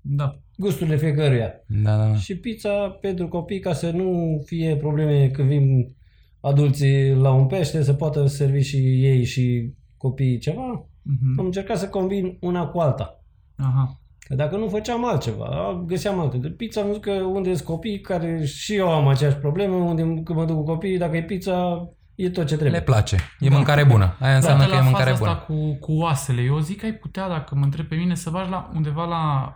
da. gusturile fiecăruia. Da, da. Și pizza pentru copii, ca să nu fie probleme când vin adulții la un pește, să poată servi și ei și copiii ceva, uh-huh. am încercat să combin una cu alta. Aha. Că dacă nu făceam altceva, găseam alte. De pizza, am zis că unde sunt copii, care și eu am aceeași problemă, unde când mă duc cu copiii, dacă e pizza... E tot ce trebuie. Le place. E da. mâncare bună. Aia înseamnă da, că e mâncare bună. Asta cu, cu oasele, eu zic că ai putea, dacă mă întreb pe mine, să bagi la, undeva la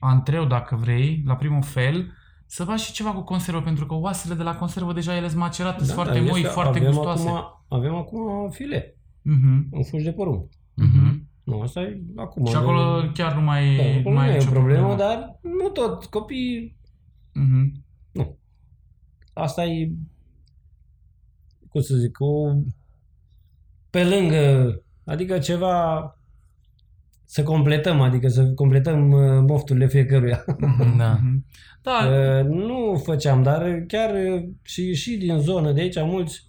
antreu, dacă vrei, la primul fel, să bagi și ceva cu conservă, pentru că oasele de la conservă deja ele sunt macerate, da, sunt foarte moi, foarte avem gustoase. Acum, avem acum file, uh-huh. în fuș de porumb. Uh-huh. Nu, asta e acum. Și acolo de... chiar nu mai, da, acolo mai nu e o problemă, problemă, dar nu tot. Copiii... Uh-huh. Nu. Asta e... cum să zic, o, pe lângă, adică ceva să completăm, adică să completăm uh, mofturile fiecăruia. Da. da. Uh, nu făceam, dar chiar și, și din zonă de aici, mulți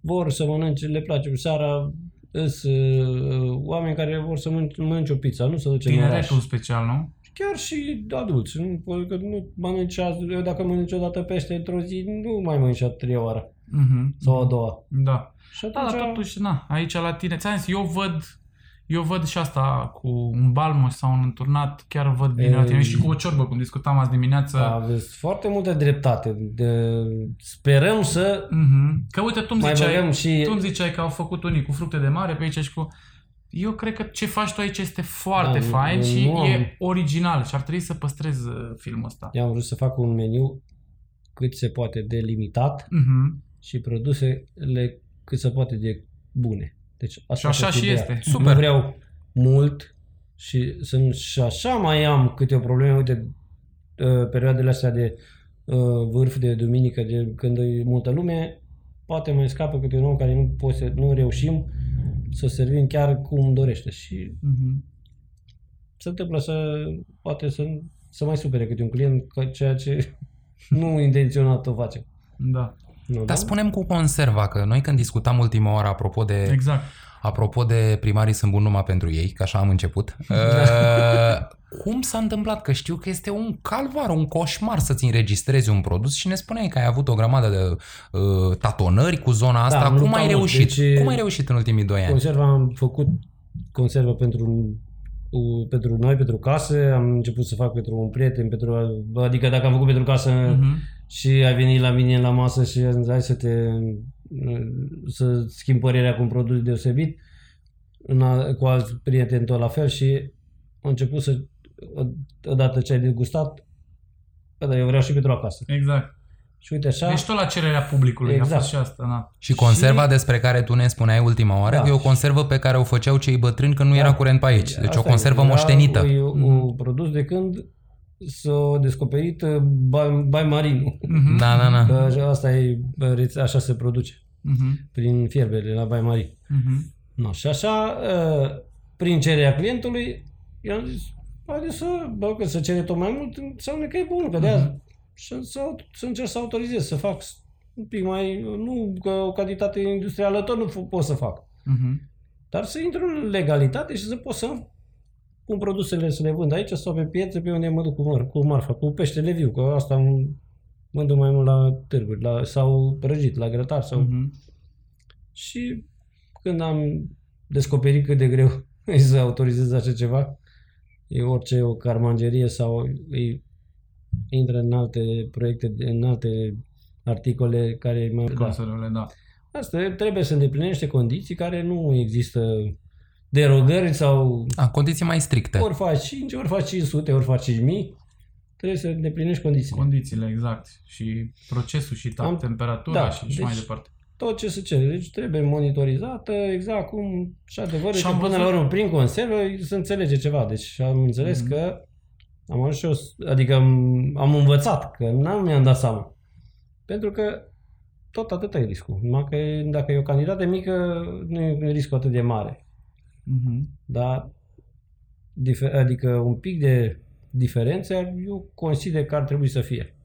vor să mănânce, le place seara, Însă oameni care vor să mân- mănânci o pizza, nu să duce în oraș. Tineretul special, nu? Chiar și adulți. Nu, că nu mănânci, eu dacă mănânci odată pește într-o zi, nu mai mănânci a treia oară. Mm-hmm. Sau a doua. Da. Și atunci... da, dar totuși, na, aici la tine. Ți-am zis, eu văd, eu văd și asta cu un balmoș sau un înturnat, chiar văd bine e... la tine. Și cu o ciorbă, cum discutam azi dimineață. Aveți foarte multă dreptate. De... Sperăm să... Mm-hmm. Că uite, tu-mi ziceai, și... tu-mi ziceai că au făcut unii cu fructe de mare pe aici și cu... Eu cred că ce faci tu aici este foarte da, fain și nu am... e original și ar trebui să păstrez filmul ăsta. Eu am vrut să fac un meniu cât se poate de limitat uh-huh. și produsele cât se poate de bune. Deci asta și așa și este. Super. Nu vreau mult și, sunt, și așa mai am câte o problemă. Uite, perioadele astea de vârf, de duminică, de când e multă lume, poate mai scapă câte un om care nu, poți, nu reușim să servim chiar cum dorește și uh-huh. se întâmplă să poate să, să mai supere câte un client că ceea ce nu intenționat o face. Da. Nu, dar da? Spunem cu conserva, că noi când discutam ultima oară apropo de exact. apropo de primarii sunt bun numai pentru ei, că așa am început. uh, cum s-a întâmplat? Că știu că este un calvar, un coșmar să-ți înregistrezi un produs și ne spuneai că ai avut o grămadă de uh, tatonări cu zona asta. Da, cum ai reușit? Deci, cum ai reușit în ultimii doi ani? Conserva am făcut conservă pentru, pentru noi, pentru case, am început să fac pentru un prieten, pentru, adică dacă am făcut pentru casă uh-huh. și ai venit la mine la masă și ai zis hai să te... să schimb părerea cu un produs deosebit, una, cu alți prieteni tot la fel și am început să, odată ce ai degustat, dar eu vreau și pentru acasă. Exact. Și uite așa... Deci tot la cererea publicului exact. A fost și asta, da. Și conserva și... despre care tu ne spuneai ultima oară, da. Că e o conservă pe care o făceau cei bătrâni când nu da. Era curent pe aici. Deci asta o conservă moștenită. E un produs de când s-a descoperit baimarinul. Mm-hmm. Da, da, da. Că asta e, așa se produce. Mm-hmm. Prin fierbere la baimarin. Mm-hmm. No, și așa, prin cererea clientului, i-am zis, haide să, bă, că să cere tot mai mult, înseamnă că e bun, că de-aia mm-hmm. să, să, să încerc să autorizez, să fac un pic mai, nu că o cantitate industrială tot nu pot să fac. Mm-hmm. Dar să intru în legalitate și să pot să cum produsele să le vând aici sau pe piețe, pe unde mă duc cu, mar- cu marfa, cu peștele viu, că asta îmi vând mai mult la târguri, la, sau prăjit, la grătar. Sau... Uh-huh. Și când am descoperit cât de greu e să autorizez așa ceva, e orice o carmangerie sau e, intră în alte proiecte, în alte articole care mai... Conservele, da. Asta trebuie să îndeplinește condiții care nu există... derogări sau... A, condiții mai stricte. Ori faci cinci, ori faci cinci sute, ori faci cinci mii. Trebuie să îndeplinești condițiile. Condițiile, exact. Și procesul și ta, Am, temperatura da, și, deci și mai departe. Tot ce se cere. Deci trebuie monitorizată exact cum... Și adevărul și că până văzut... la urmă, prin conservă, se înțelege ceva. Deci am înțeles mm-hmm. că am ajuns și eu... Adică am, am învățat, că n-am mi-am dat seama. Pentru că tot atâta e riscul. Numai că dacă e o cantitate mică, nu e riscul atât de mare. Uh-huh. Dar, adică un pic de diferență eu consider că ar trebui să fie.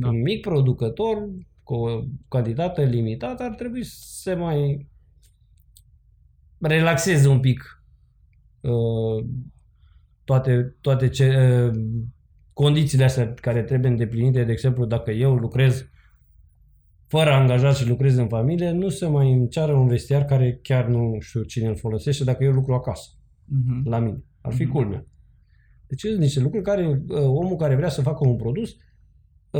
Da. Un mic producător cu o cantitate limitată ar trebui să se mai relaxeze un pic uh, toate, toate ce, uh, condițiile astea care trebuie îndeplinite. De exemplu, dacă eu lucrez fără angajat și lucrez în familie, nu se mai îmi ceară un vestiar care chiar nu știu cine îl folosește dacă eu lucru acasă, uh-huh. la mine. Ar fi uh-huh. culmea. Deci sunt niște lucruri care omul care vrea să facă un produs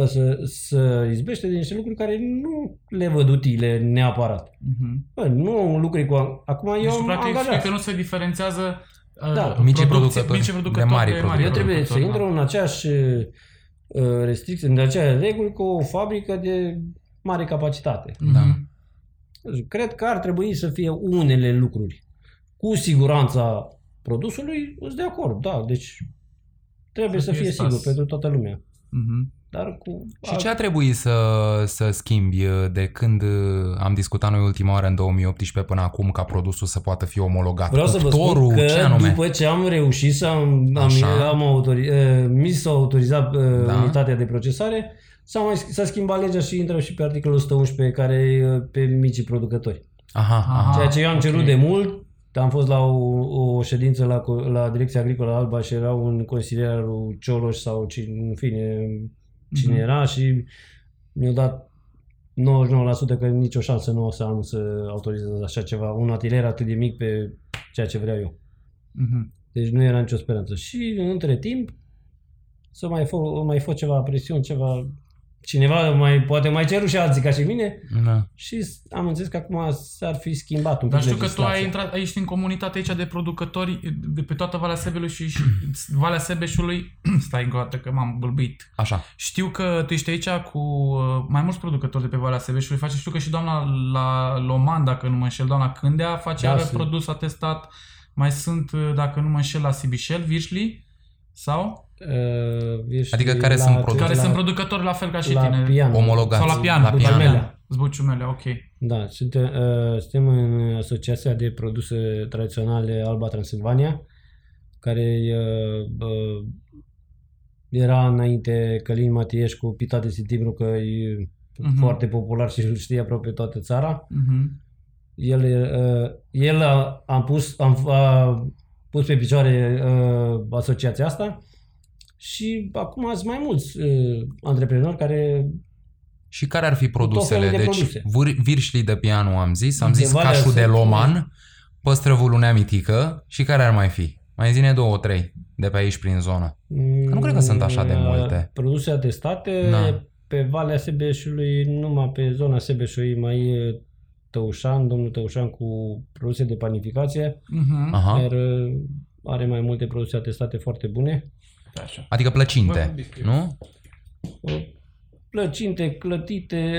să, să izbește de niște lucruri care nu le văd utile neapărat. Uh-huh. Bă, nu lucruri cu... Acum deci, eu am angajat. Că nu se diferențează uh, da, mici producători, mici producători de mari producători. Eu trebuie să intru în aceeași uh, restricție, în aceeași reguli cu o fabrică de... mare capacitate. Da. Cred că ar trebui să fie unele lucruri. Cu siguranța produsului, îți de acord, da, deci trebuie să, să fie sigur pentru toată lumea. Uh-huh. Dar cu... Și ce a trebuit să, să schimbi de când am discutat noi ultima oară în două mii optsprezece până acum ca produsul să poată fi omologat? Vreau să vă spun că ce după ce am reușit să am, am, am autori, mi s-a autorizat da? Unitatea de procesare, S-a, mai, s-a schimbat legea și intră și pe articolul o sută unsprezece care pe micii producători. Aha, aha, ceea ce eu am okay. cerut de mult. Am fost la o, o ședință la, la Direcția Agricolă Alba și era un consilier Cioloș sau cine, în fine, cine mm-hmm. era și mi-a dat nouăzeci și nouă la sută că nicio șansă nu o să am să autorizez așa ceva, un atelier atât de mic pe ceea ce vreau eu. Mm-hmm. Deci nu era nicio speranță. Și între timp să mai fă, mai fă ceva presiuni, ceva... Cineva mai, poate mai ceru și alții ca și mine da. Și am înțeles că acum s-ar fi schimbat un pic. Dar știu că tu ai intrat, ești în comunitate aici de producători de pe toată Valea Sebeșului și, și Valea Sebeșului. Stai încă o dată că m-am bâlbâit. Așa. Știu că tu ești aici cu mai mulți producători de pe Valea Sebeșului. Face, știu că și doamna la Loman, dacă nu mă înșel, doamna Cândea face, da, are sunt. Produs atestat. Mai sunt, dacă nu mă înșel, la Sibișel, Virșli sau... Uh, adică care sunt producători care la, sunt producători la fel ca și tine pian. Omologați sau la pian, la pian. Zbuciumele, ok. Da, suntem, uh, suntem în Asociația de Produse Tradiționale Alba Transilvania, care uh, uh, era înainte Călin Matieșcu, Pita de Sitimbru, că e uh-huh. foarte popular și îl știe aproape toată țara. Uh-huh. El, uh, el a, a, pus, a, a pus pe picioare uh, asociația asta. Și acum sunt mai mulți uh, antreprenori care... Și care ar fi produsele? De deci produse. Virșlii de Pianu am zis, am de zis Cașul de Loman, Păstrăvul Neamitica și care ar mai fi? Mai zine două, trei de pe aici prin zonă. Mm, că nu cred că sunt așa de multe. Produse atestate na. Pe Valea Sebeșului, numai pe zona Sebeșului mai e Tăușan, domnul Tăușan cu produse de panificație, uh-huh. iar are mai multe produse atestate foarte bune. Așa. Adică plăcinte, bă, nu? Plăcinte, clătite,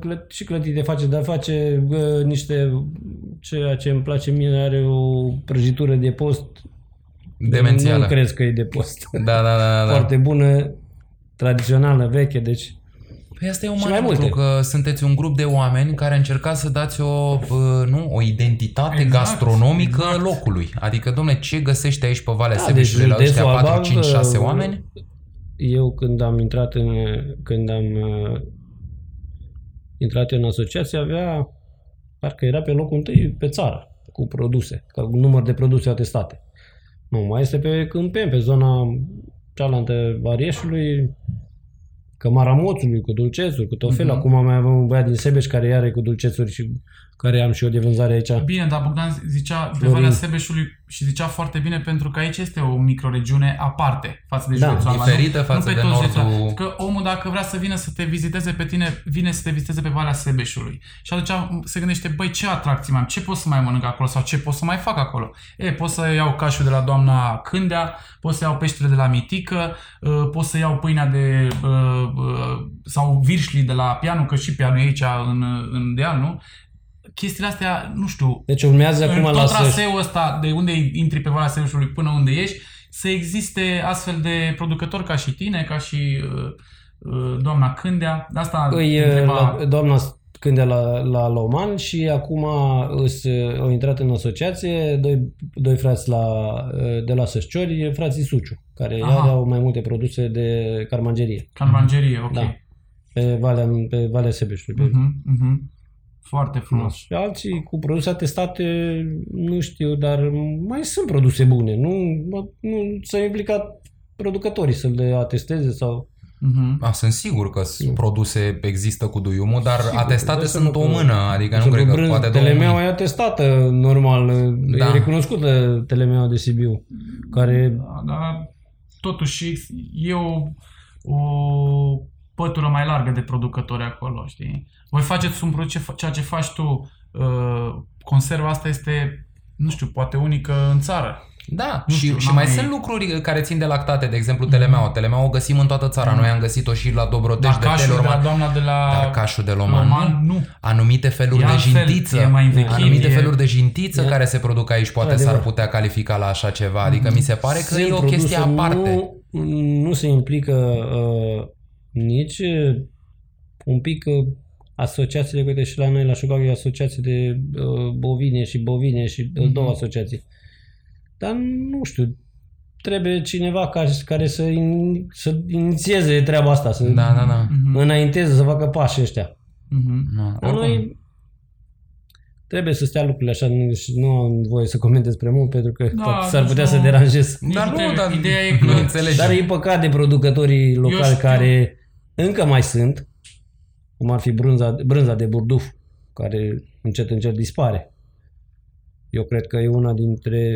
clă, și clătite face, dar face bă, niște, ceea ce îmi place mie, are o prăjitură de post. Demențială. Nu crezi că e de post. Da, da, da. da. Foarte bună, tradițională, veche, deci... Păi asta e o mare lucru, că sunteți un grup de oameni care încercați să dați o, nu, o identitate exact, gastronomică exact. Locului. Adică, dom'le, ce găsești aici pe Valea da, Sebeșului deci, la ăștia patru, cinci, șase oameni? Eu când am intrat în, când am intrat în asociație avea, parcă era pe locul întâi pe țară, cu produse, cu număr de produse atestate. Nu, mai este pe Câmpen, pe zona cealaltă Arieșului, că maramoțului, cu dulcețuri, cu tot felul. Uh-huh. Acum mai avem un băiat din Sebeș care are cu dulcețuri și care am și eu de vânzare aici. Bine, dar Bogdan zicea de Valea Sebeșului și zicea foarte bine pentru că aici este o microregiune aparte față de da, județul diferită Alba, față nu de nordul. Zicea, că omul dacă vrea să vină să te viziteze pe tine, vine să te viziteze pe Valea Sebeșului. Și atunci se gândește, băi, ce atracții mai am, ce pot să mai mănânc acolo sau ce pot să mai fac acolo. E, pot să iau cașul de la doamna Cândea, pot să iau peștele de la Mitică, pot să iau pâinea de... sau virșlii de la Pianu, că și Pianu e aici în, în deal, nu? Chestiile astea, nu știu, deci urmează acum tot la traseul ăsta, de unde intri pe Valea Sebeșului până unde ești, să existe astfel de producători ca și tine, ca și uh, doamna Cândea. Asta îi, întreba... la, doamna Cândea la, la Loman și acum îs, au intrat în asociație doi, doi frați la, de la Sășciori, frații Suciu, care aveau mai multe produse de carmangerie. Carmangerie, ok. Da. Pe Valea, pe Valea Sebeșului. Uh-huh, uh-huh. Foarte frumos. Și alții cu produse atestate, nu știu, dar mai sunt produse bune. Nu, nu s-au implicat producătorii să le atesteze sau... Uh-huh. A, sunt sigur că sigur. Produse există cu duiumul, dar sigur, atestate sunt o mână, adică nu cred că poate două mâini. E atestată, normal, da. E recunoscută telemeaua de Sibiu, care... Da, da. Totuși e o, o pătură mai largă de producători acolo, știi? Voi faceți un produs, ceea ce faci tu, conserva asta este, nu știu, poate unică în țară. Da, nu și, știu, și mai e... sunt lucruri care țin de lactate, de exemplu telemeaua. Telemeaua o găsim în toată țara. Noi am găsit-o și la Dobrotești de Telorman. De la de la... Dar cașul de Loman, Loman nu. Anumite feluri de jintiță, fel, învechit, anumite e... feluri de jintiță e... care se produc aici, poate s-ar putea califica la așa ceva. Adică mi se pare că se e o chestie aparte. Nu, nu se implică uh, nici uh, un pic uh, asociațiile, uite și la noi la Șugaru e asociații de uh, bovine și bovine și uh, două asociații. Dar nu știu, trebuie cineva care, care să, in, să inițieze treaba asta, să da, da, da. Înainteze, să facă pașii ăștia. Uh-huh. Da, noi Trebuie să stea lucrurile așa, nu, și nu am voie să comentez prea mult, pentru că da, s-ar putea să deranjez. Dar nu, trebuie, dar ideea e că înțelegi. Dar e păcat de producătorii locali care încă mai sunt, cum ar fi brânza, brânza de burduf, care încet încet dispare. Eu cred că e una dintre...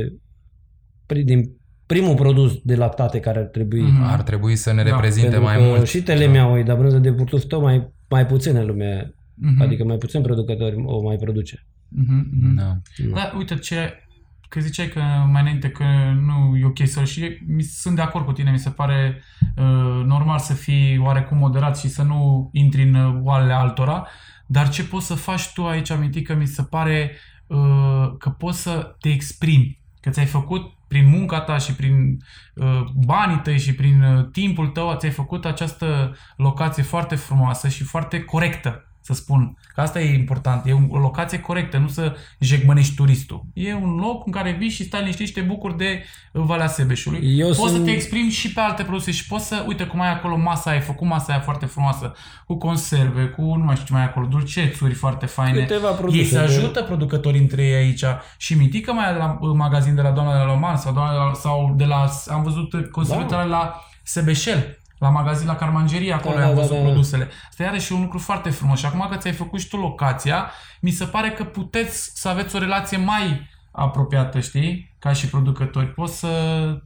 din primul produs de lactate care ar trebui... Mm-hmm. Ar trebui să ne reprezinte da, mai mult. Și telemea oi, dar brânza de burduf tot mai, mai puțină lume, mm-hmm. adică mai puțin producători o mai produce. Mm-hmm. Da. Dar uite ce... Că ziceai că mai înainte că nu e ok să... Și sunt de acord cu tine, mi se pare uh, normal să fii oarecum moderat și să nu intri în oalele altora, dar ce poți să faci tu aici, aminti că mi se pare uh, că poți să te exprimi, că ți-ai făcut prin munca ta și prin uh, banii tăi și prin uh, timpul tău, ți-ai făcut această locație foarte frumoasă și foarte corectă. Să spun că asta e important, e o locație corectă, nu să jegmănești turistul. E un loc în care vii și stai liniștit și te bucuri de Valea Sebeșului. Eu poți sunt... să te exprimi și pe alte produse și poți să, uite cum ai acolo masa, ai făcut masa aia foarte frumoasă, cu conserve, cu nu mai știu ce mai acolo, dulcețuri foarte faine. Câteva produse. Ei se ajută producătorii între ei aici și Mitică mai are la magazin de la doamna de la Loman sau, doamna, sau de la, am văzut conservatoare da. La Sebeșel. La magazin, la Carmangerie, acolo da, am văzut da, da, da. produsele. Asta iarăși e un lucru foarte frumos. Și acum că ți-ai făcut și tu locația, mi se pare că puteți să aveți o relație mai apropiată, știi? Ca și producători. Poți să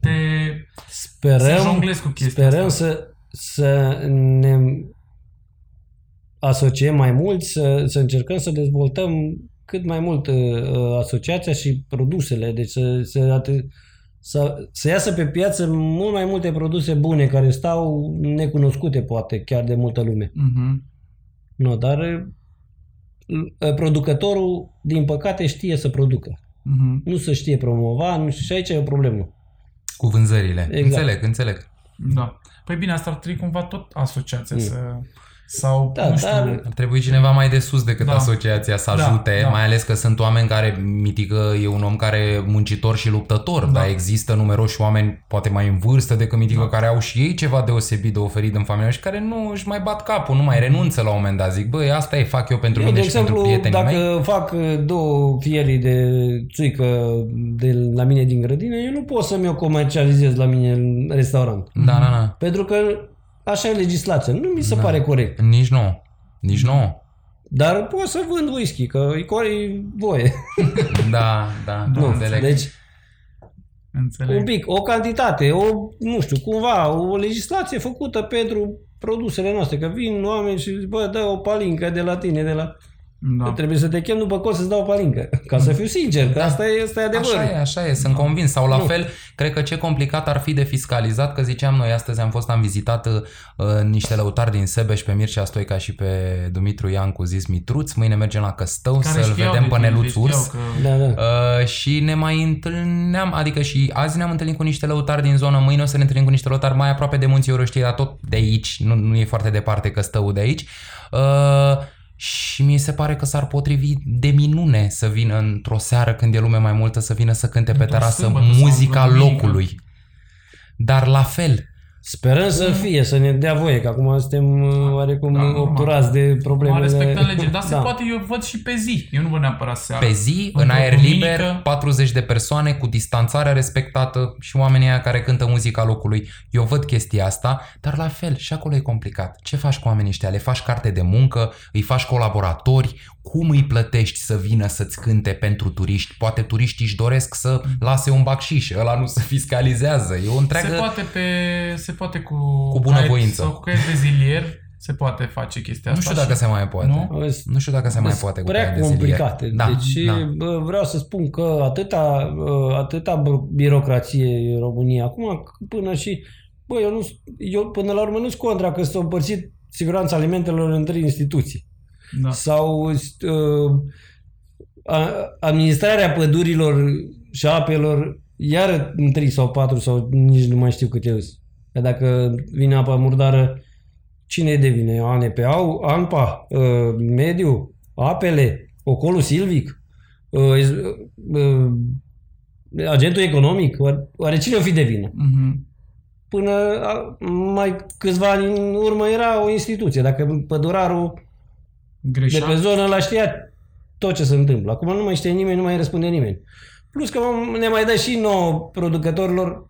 te sperăm, să jonglezi cu chestia sperăm asta. Sperăm să, să ne asociem mai mult, să, să încercăm să dezvoltăm cât mai mult uh, asociația și produsele. Deci să... să Să, să iasă pe piață mult mai multe produse bune care stau necunoscute poate chiar de multă lume. Uh-huh. Nu, dar producătorul din păcate știe să producă. Uh-huh. Nu se știe promova, nu știu, și aici e o problemă. Cu vânzările. Exact. Înțeleg, înțeleg. Da. Păi bine, asta ar trebui cumva tot asociația mm. să... sau da, nu știu, dar... ar trebui cineva mai de sus decât da. asociația să ajute, da, da. mai ales că sunt oameni care, Mitică e un om care muncitor și luptător, da. dar există numeroși oameni poate mai în vârstă decât Mitică da. care au și ei ceva deosebit de oferit în familie și care nu își mai bat capul, nu mai renunță la un moment dat, zic, băi, asta e, fac eu pentru eu, mine de și exemplu, pentru prietenii mei. Dacă fac două fieri de țuică de la mine din grădină, eu nu pot să-mi o comercializez la mine în restaurant. Da, da, da. Pentru că așa e legislația. Nu mi se da. pare corect. Nici nu. Nici nu. Dar pot să vând whisky, că e corect voie. Da, da. Nu, înțeleg. Deci, înțeleg. Un pic, o cantitate, o, nu știu, cumva, o legislație făcută pentru produsele noastre. Că vin oameni și zic, bă, dă o palincă de la tine, de la... Da. Trebuie să te chem după col să-ți dau o palincă. Ca să fiu sincer, că asta e, asta e adevărul. Așa e, așa e, sunt da. convins. Sau la nu. fel, cred că ce complicat ar fi de fiscalizat, că ziceam noi astăzi am fost, am vizitat uh, niște lăutari din Sebeș pe Mircea Stoica și pe Dumitru Iancu, zis Mitruț. Mâine mergem la Căstău care să-l vedem pe Neluț Urs. Că... Da, da. Uh, și ne mai întâlneam, adică și azi ne-am întâlnit cu niște lăutari din zonă, mâine o să ne întâlnim cu niște lăutari mai aproape de munții Orăștie, dar tot de aici, nu, nu e foarte departe Căstău de aici. Uh, Și mi se pare că s-ar potrivi de minune să vină într-o seară când e lume mai multă, să vină să cânte pe terasă muzica locului. Dar la fel... Sperăm să fie, să ne dea voie, că acum suntem oarecum da, obturați de problemele. Mai respectăm legea, dar se da. poate, eu văd și pe zi, eu nu vă neapărat seara. Pe zi, în, în aer liber, patruzeci de persoane cu distanțarea respectată și oamenii aia care cântă muzica locului. Eu văd chestia asta, dar la fel, și acolo e complicat. Ce faci cu oamenii ăștia? Le faci carte de muncă, îi faci colaboratori, cum îi plătești să vină să-ți cânte pentru turiști? Poate turiștii își doresc să lase un bacșiș, ăla nu se fiscalizează. E o întreagă... Se poate pe... Se poate cu, cu bunăvoință. Sau cu caiet de zilier se poate face chestia asta. Nu știu dacă se mai poate. Nu, nu știu dacă se mai poate cu caiet de zilier. Prea complicate. Da, deci da. vreau să spun că atâta, atâta birocrație în România acum până și... Bă, eu, nu, eu până la urmă nu-s contra că s-a împărțit siguranța alimentelor în trei instituții. Da. Sau uh, a, administrarea pădurilor și apelor iar în trei sau patru sau nici nu mai știu cât e. Dacă vine apa murdară, cine devine? A N P A-ul, ANPA, mediu, apele, ocolul silvic, agentul economic, oare cine o fi de vină? Uh-huh. Până mai câțiva ani în urmă era o instituție. Dacă pădurarul Greșa. de pe zonă l-a știa tot ce se întâmplă. Acum nu mai știe nimeni, nu mai răspunde nimeni. Plus că ne mai dă și nouă producătorilor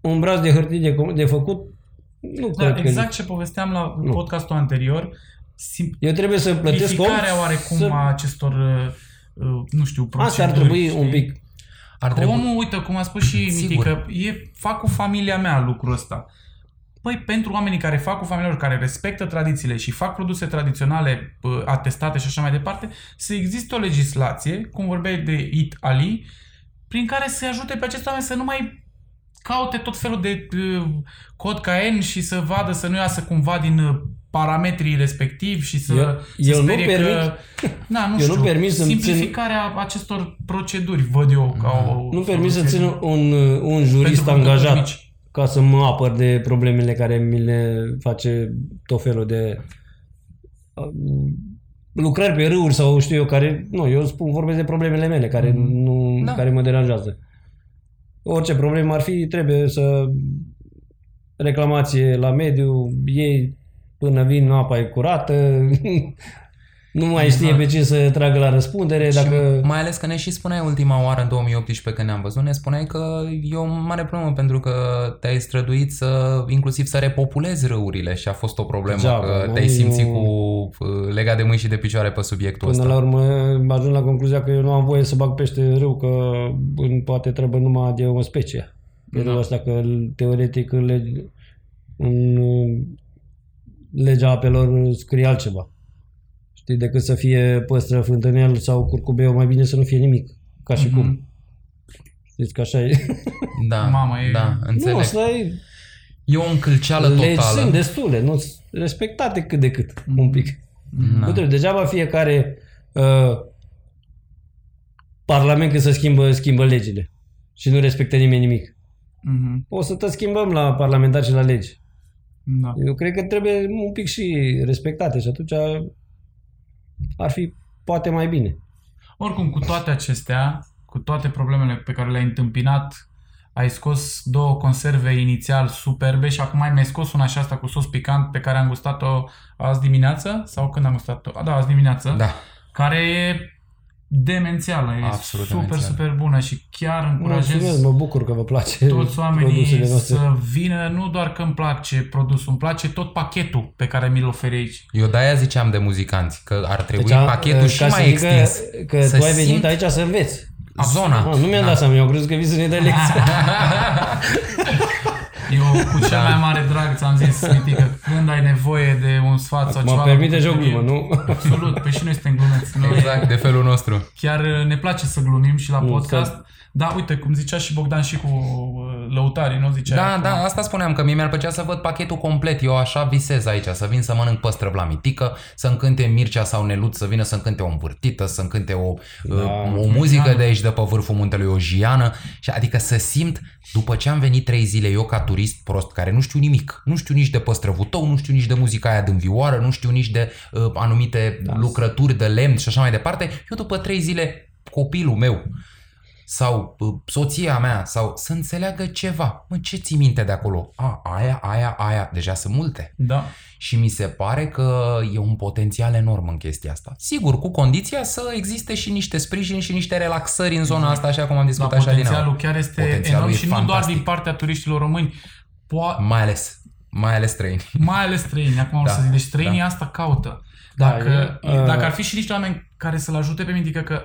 un braț de hârtii de, de făcut. Nu da, cred exact că... ce povesteam la nu. Podcastul anterior. Sim... Eu trebuie să plătesc om. Oarecum să... a acestor, nu știu, proceduri. Asta ar trebui știi? Un pic. Ar trebui... Omul, uite, cum a spus și Mitică, e, fac cu familia mea lucrul ăsta. Păi, pentru oamenii care fac cu familiilor, care respectă tradițiile și fac produse tradiționale atestate și așa mai departe, să există o legislație, cum vorbeai de It Ali, prin care să ajute pe acești oameni să nu mai caute tot felul de uh, cod K N și să vadă, să nu iasă cumva din uh, parametrii respectivi și să, eu, să eu sperie nu permit, că... Na, nu eu știu, nu permit simplificarea țin... acestor proceduri, văd eu ca o... Nu permit să țin un, un jurist angajat ca să mă apăr de problemele care mi le face tot felul de lucrări pe râuri sau știu eu care... Nu, eu spun, vorbesc de problemele mele care, mm-hmm. nu, da. care mă deranjează. Orice problemă ar fi, trebuie să reclamație la mediu, ei până vin apa e curată, nu mai știe exact. Pe ce să tragă la răspundere. Și dacă... mai ales că ne și spuneai ultima oară în două mii optsprezece când ne-am văzut, ne spuneai că e o mare problemă pentru că te-ai străduit să, inclusiv să repopulezi râurile și a fost o problemă Gea, că te-ai simțit eu... cu legat de mâini și de picioare pe subiectul ăsta. Până la urmă ajung la concluzia că eu nu am voie să bag pește în râu, că poate trebuie numai de o specie. De da. Râul ăsta că teoretic în, lege... în legea apelor scrie altceva. Știi, decât să fie păstră, fântânel sau curcubeu, mai bine să nu fie nimic. Ca și mm-hmm. cum. Știți că așa e. Da, Mama, e... da, înțeleg. Nu, stai... E o încălceală totală. Legi sunt destule, nu respectate cât de cât, mm-hmm. un pic. Da. Nu trebuie, degeaba fiecare uh, parlament când se schimbă, schimbă legile și nu respectă nimeni nimic. Mm-hmm. O să te schimbăm la parlamentar și la legi. Da. Eu cred că trebuie un pic și respectate și atunci... A... ar fi poate mai bine. Oricum, cu toate acestea, cu toate problemele pe care le-ai întâmpinat, ai scos două conserve inițial superbe și acum ai mai scos una și asta cu sos picant pe care am gustat-o azi dimineață sau când am gustat-o? Da, azi dimineață. Da. Care e demențială. E absolut super, demențială. Super bună și chiar încurajez Mulțumesc, mă bucur că vă place toți oamenii să vină, nu doar că îmi place produsul, îmi place tot pachetul pe care mi-l oferi aici. Eu de-aia ziceam de muzicanți, că ar trebui deci, pachetul și mai extins. Că, că tu ai venit aici să înveți. Zona. No, nu mi-am da. dat seama, eu crezut că vii să ne dai lecție. Eu cu cel mai mare drag ți-am zis, Mitică, când ai nevoie de un sfat sau ceva... Mă permite joc glumă, nu? Absolut, pe și noi suntem glumeți. Noi exact, de felul nostru. Chiar ne place să glumim și la nu, podcast. Stai. Da, uite, cum zicea și Bogdan și cu lăutarii, nu zicea... Da, da, asta spuneam, că mie mi-ar plăcea să văd pachetul complet. Eu așa visez aici, să vin să mănânc păstrăv la Mitică, să-mi cânte Mircea sau Neluț, să vină să-mi cânte o învârtită, să-mi cânte o, da, o muzică da. de aici, de pe vârful muntelui, o jiană. Adică să simt, după ce am venit trei zile eu ca turist prost, care nu știu nimic, nu știu nici de păstrăvul tău, nu știu nici de muzica aia din vioară, nu știu nici de uh, anumite da. lucrături de lemn și așa mai departe, eu după trei zile copilul meu sau soția mea, sau să înțeleagă ceva. Mă, ce ții minte de acolo? A, aia, aia, aia. Deja sunt multe. Da. Și mi se pare că e un potențial enorm în chestia asta. Sigur, cu condiția să existe și niște sprijin și niște relaxări în zona asta, așa cum am discutat da, așa din nou. Potențialul chiar este potențialul enorm și fantastic. Nu doar din partea turiștilor români. Po- mai ales. Mai ales străini. Mai ales străini. Acum da, o să zic. Deci străinii da. asta caută. Dacă, da, e, dacă ar fi și niște oameni care să-l ajute pe Mitică, că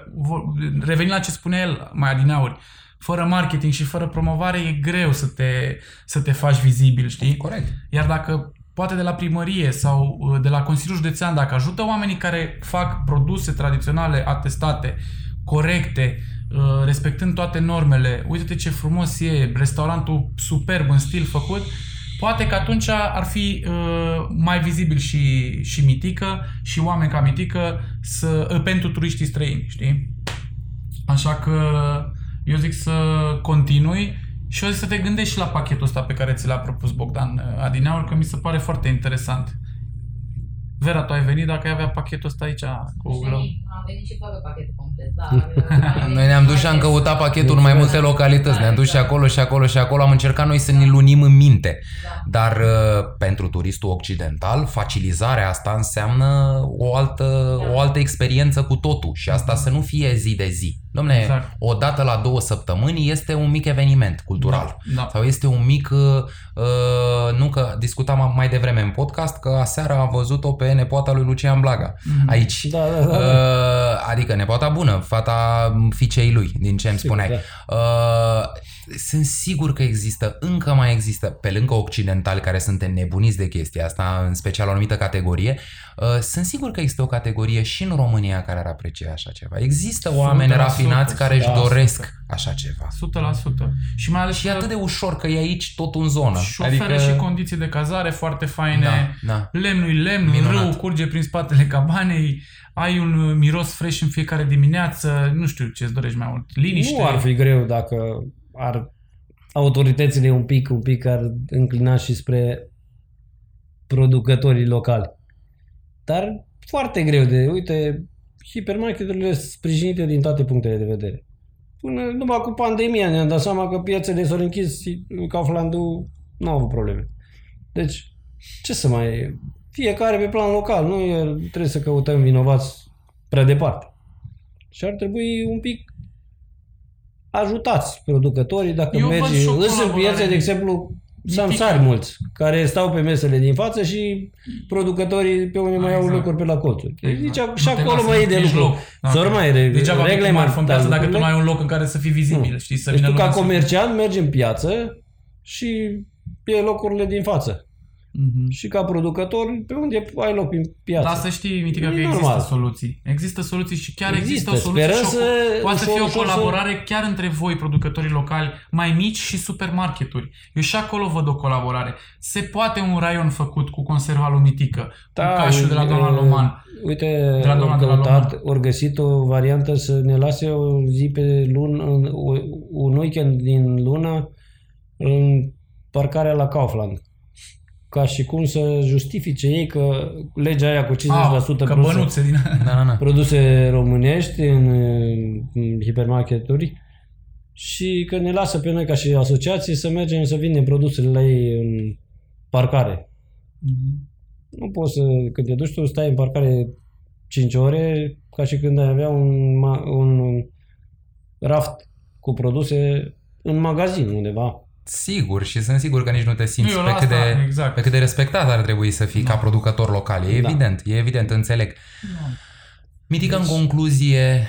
revenind la ce spune el mai adineauri, fără marketing și fără promovare e greu să te, să te faci vizibil, știi? Corect. Iar dacă poate de la primărie sau de la Consiliul Județean, dacă ajută oamenii care fac produse tradiționale atestate, corecte, respectând toate normele, uite-te ce frumos e, restaurantul superb în stil făcut, poate că atunci ar fi uh, mai vizibil și, și Mitică și oameni ca Mitică să, uh, pentru turiștii străini, știi? Așa că eu zic să continui și eu zic să te gândești și la pachetul ăsta pe care ți l-a propus Bogdan adineauri, că mi se pare foarte interesant. Vera, tu ai venit dacă ai avea pachetul ăsta aici cu grâu? Am venit și fără pachetul complet, da. Noi ne-am dus și am căutat pachetul în mai multe localități. Ne-am dus și acolo și acolo și acolo. Am încercat noi să ne lunim în minte. Dar pentru turistul occidental, facilizarea asta înseamnă o altă, o altă experiență cu totul. Și asta să nu fie zi de zi. Dom'le, exact. O dată la două săptămâni este un mic eveniment cultural. Da, da. Sau este un mic... Uh, nu că discutam mai devreme în podcast că aseară am văzut-o pe nepoata lui Lucian Blaga. Mm-hmm. Aici. Da, da, da, da. Uh, adică nepoata bună, fata fiicei lui, din ce îmi spuneai. Da. Uh, sunt sigur că există, încă mai există, pe lângă occidentali care sunt nebuniți de chestia asta, în special o anumită categorie, uh, sunt sigur că există o categorie și în România care ar aprecia așa ceva. Există oameni rafinați care își doresc așa ceva. o sută la sută. Și mai ales și atât de ușor că e aici tot în zonă. Și oferă adică... și condiții de cazare foarte faine. Da, da. Lemnul-i lemn, râul curge prin spatele cabanei, ai un miros fresh în fiecare dimineață, nu știu ce îți dorești mai mult. Liniște. Nu ar fi greu dacă ar autoritățile un pic, un pic ar înclina și spre producătorii locali. Dar foarte greu de, uite... Hipermarketurile sunt sprijinite din toate punctele de vedere. Până numai cu pandemia ne-am dat seama că piețele s-au închis, Kauflandul nu a avut probleme. Deci, ce să mai... Fiecare pe plan local, nu trebuie să căutăm vinovați prea departe. Și ar trebui un pic ajutați producătorii dacă Eu mergi... Însă în piețe, de exemplu, samsari mulți, care stau pe mesele din față și producătorii pe unde mai exact. Au lucruri pe la colțuri. Deci exact. Și acolo mai e de lucru. Să urmă e reglementat. Degeaba că tu mai arfă în piață dacă tu mai ai un loc în care să fii vizibil. Știi, să deci tu ca comerciant mergi în piață și pe locurile din față. Mm-hmm. Și ca producător pe unde ai loc în piață. Dar să știi, Mitica, că există soluții. Există soluții și chiar există, există o soluție. Sperăm să... Poate să fie o colaborare să... chiar între voi, producătorii locali mai mici și supermarketuri. Eu și acolo văd o colaborare. Se poate un raion făcut cu conserva lui Mitică, da, cu cașul de la doamna Loman. Uite, ori găsit o variantă să ne lase o zi pe lună, un weekend din lună în parcarea la Kaufland. Ca și cum să justifice ei că legea aia cu cincizeci la sută ah, produse, din... da, da, da. produse românești în, în hipermarketuri și că ne lasă pe noi ca și asociații să mergem să vindem produsele la ei în parcare. Mm-hmm. Nu poți să, când te duci tu, stai în parcare cinci ore ca și când ai avea un, un raft cu produse în magazin undeva. Sigur, și sunt sigur că nici nu te simți pe cât, de, exact. pe cât de respectat ar trebui să fii da. Ca producător local. E da. evident, e evident, înțeleg. Da. Mitică, deci... în concluzie,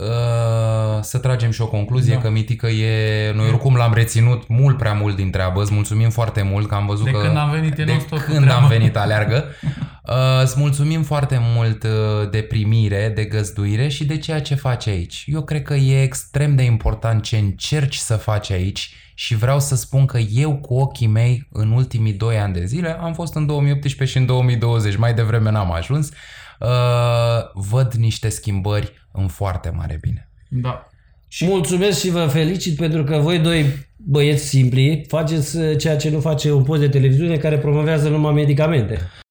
uh, să tragem și o concluzie, da. Că Mitică e... Noi oricum l-am reținut mult prea mult din treabă. Îți mulțumim foarte mult că am văzut de că... Când am venit, de când am venit aleargă. Uh, îți mulțumim foarte mult de primire, de găzduire și de ceea ce faci aici. Eu cred că e extrem de important ce încerci să faci aici. Și vreau să spun că eu cu ochii mei în ultimii doi ani de zile, am fost în două mii optsprezece și în două mii douăzeci, mai devreme n-am ajuns, uh, văd niște schimbări în foarte mare bine. Da. Și... Mulțumesc și vă felicit pentru că voi doi băieți simpli faceți ceea ce nu face un post de televiziune care promovează numai medicamente.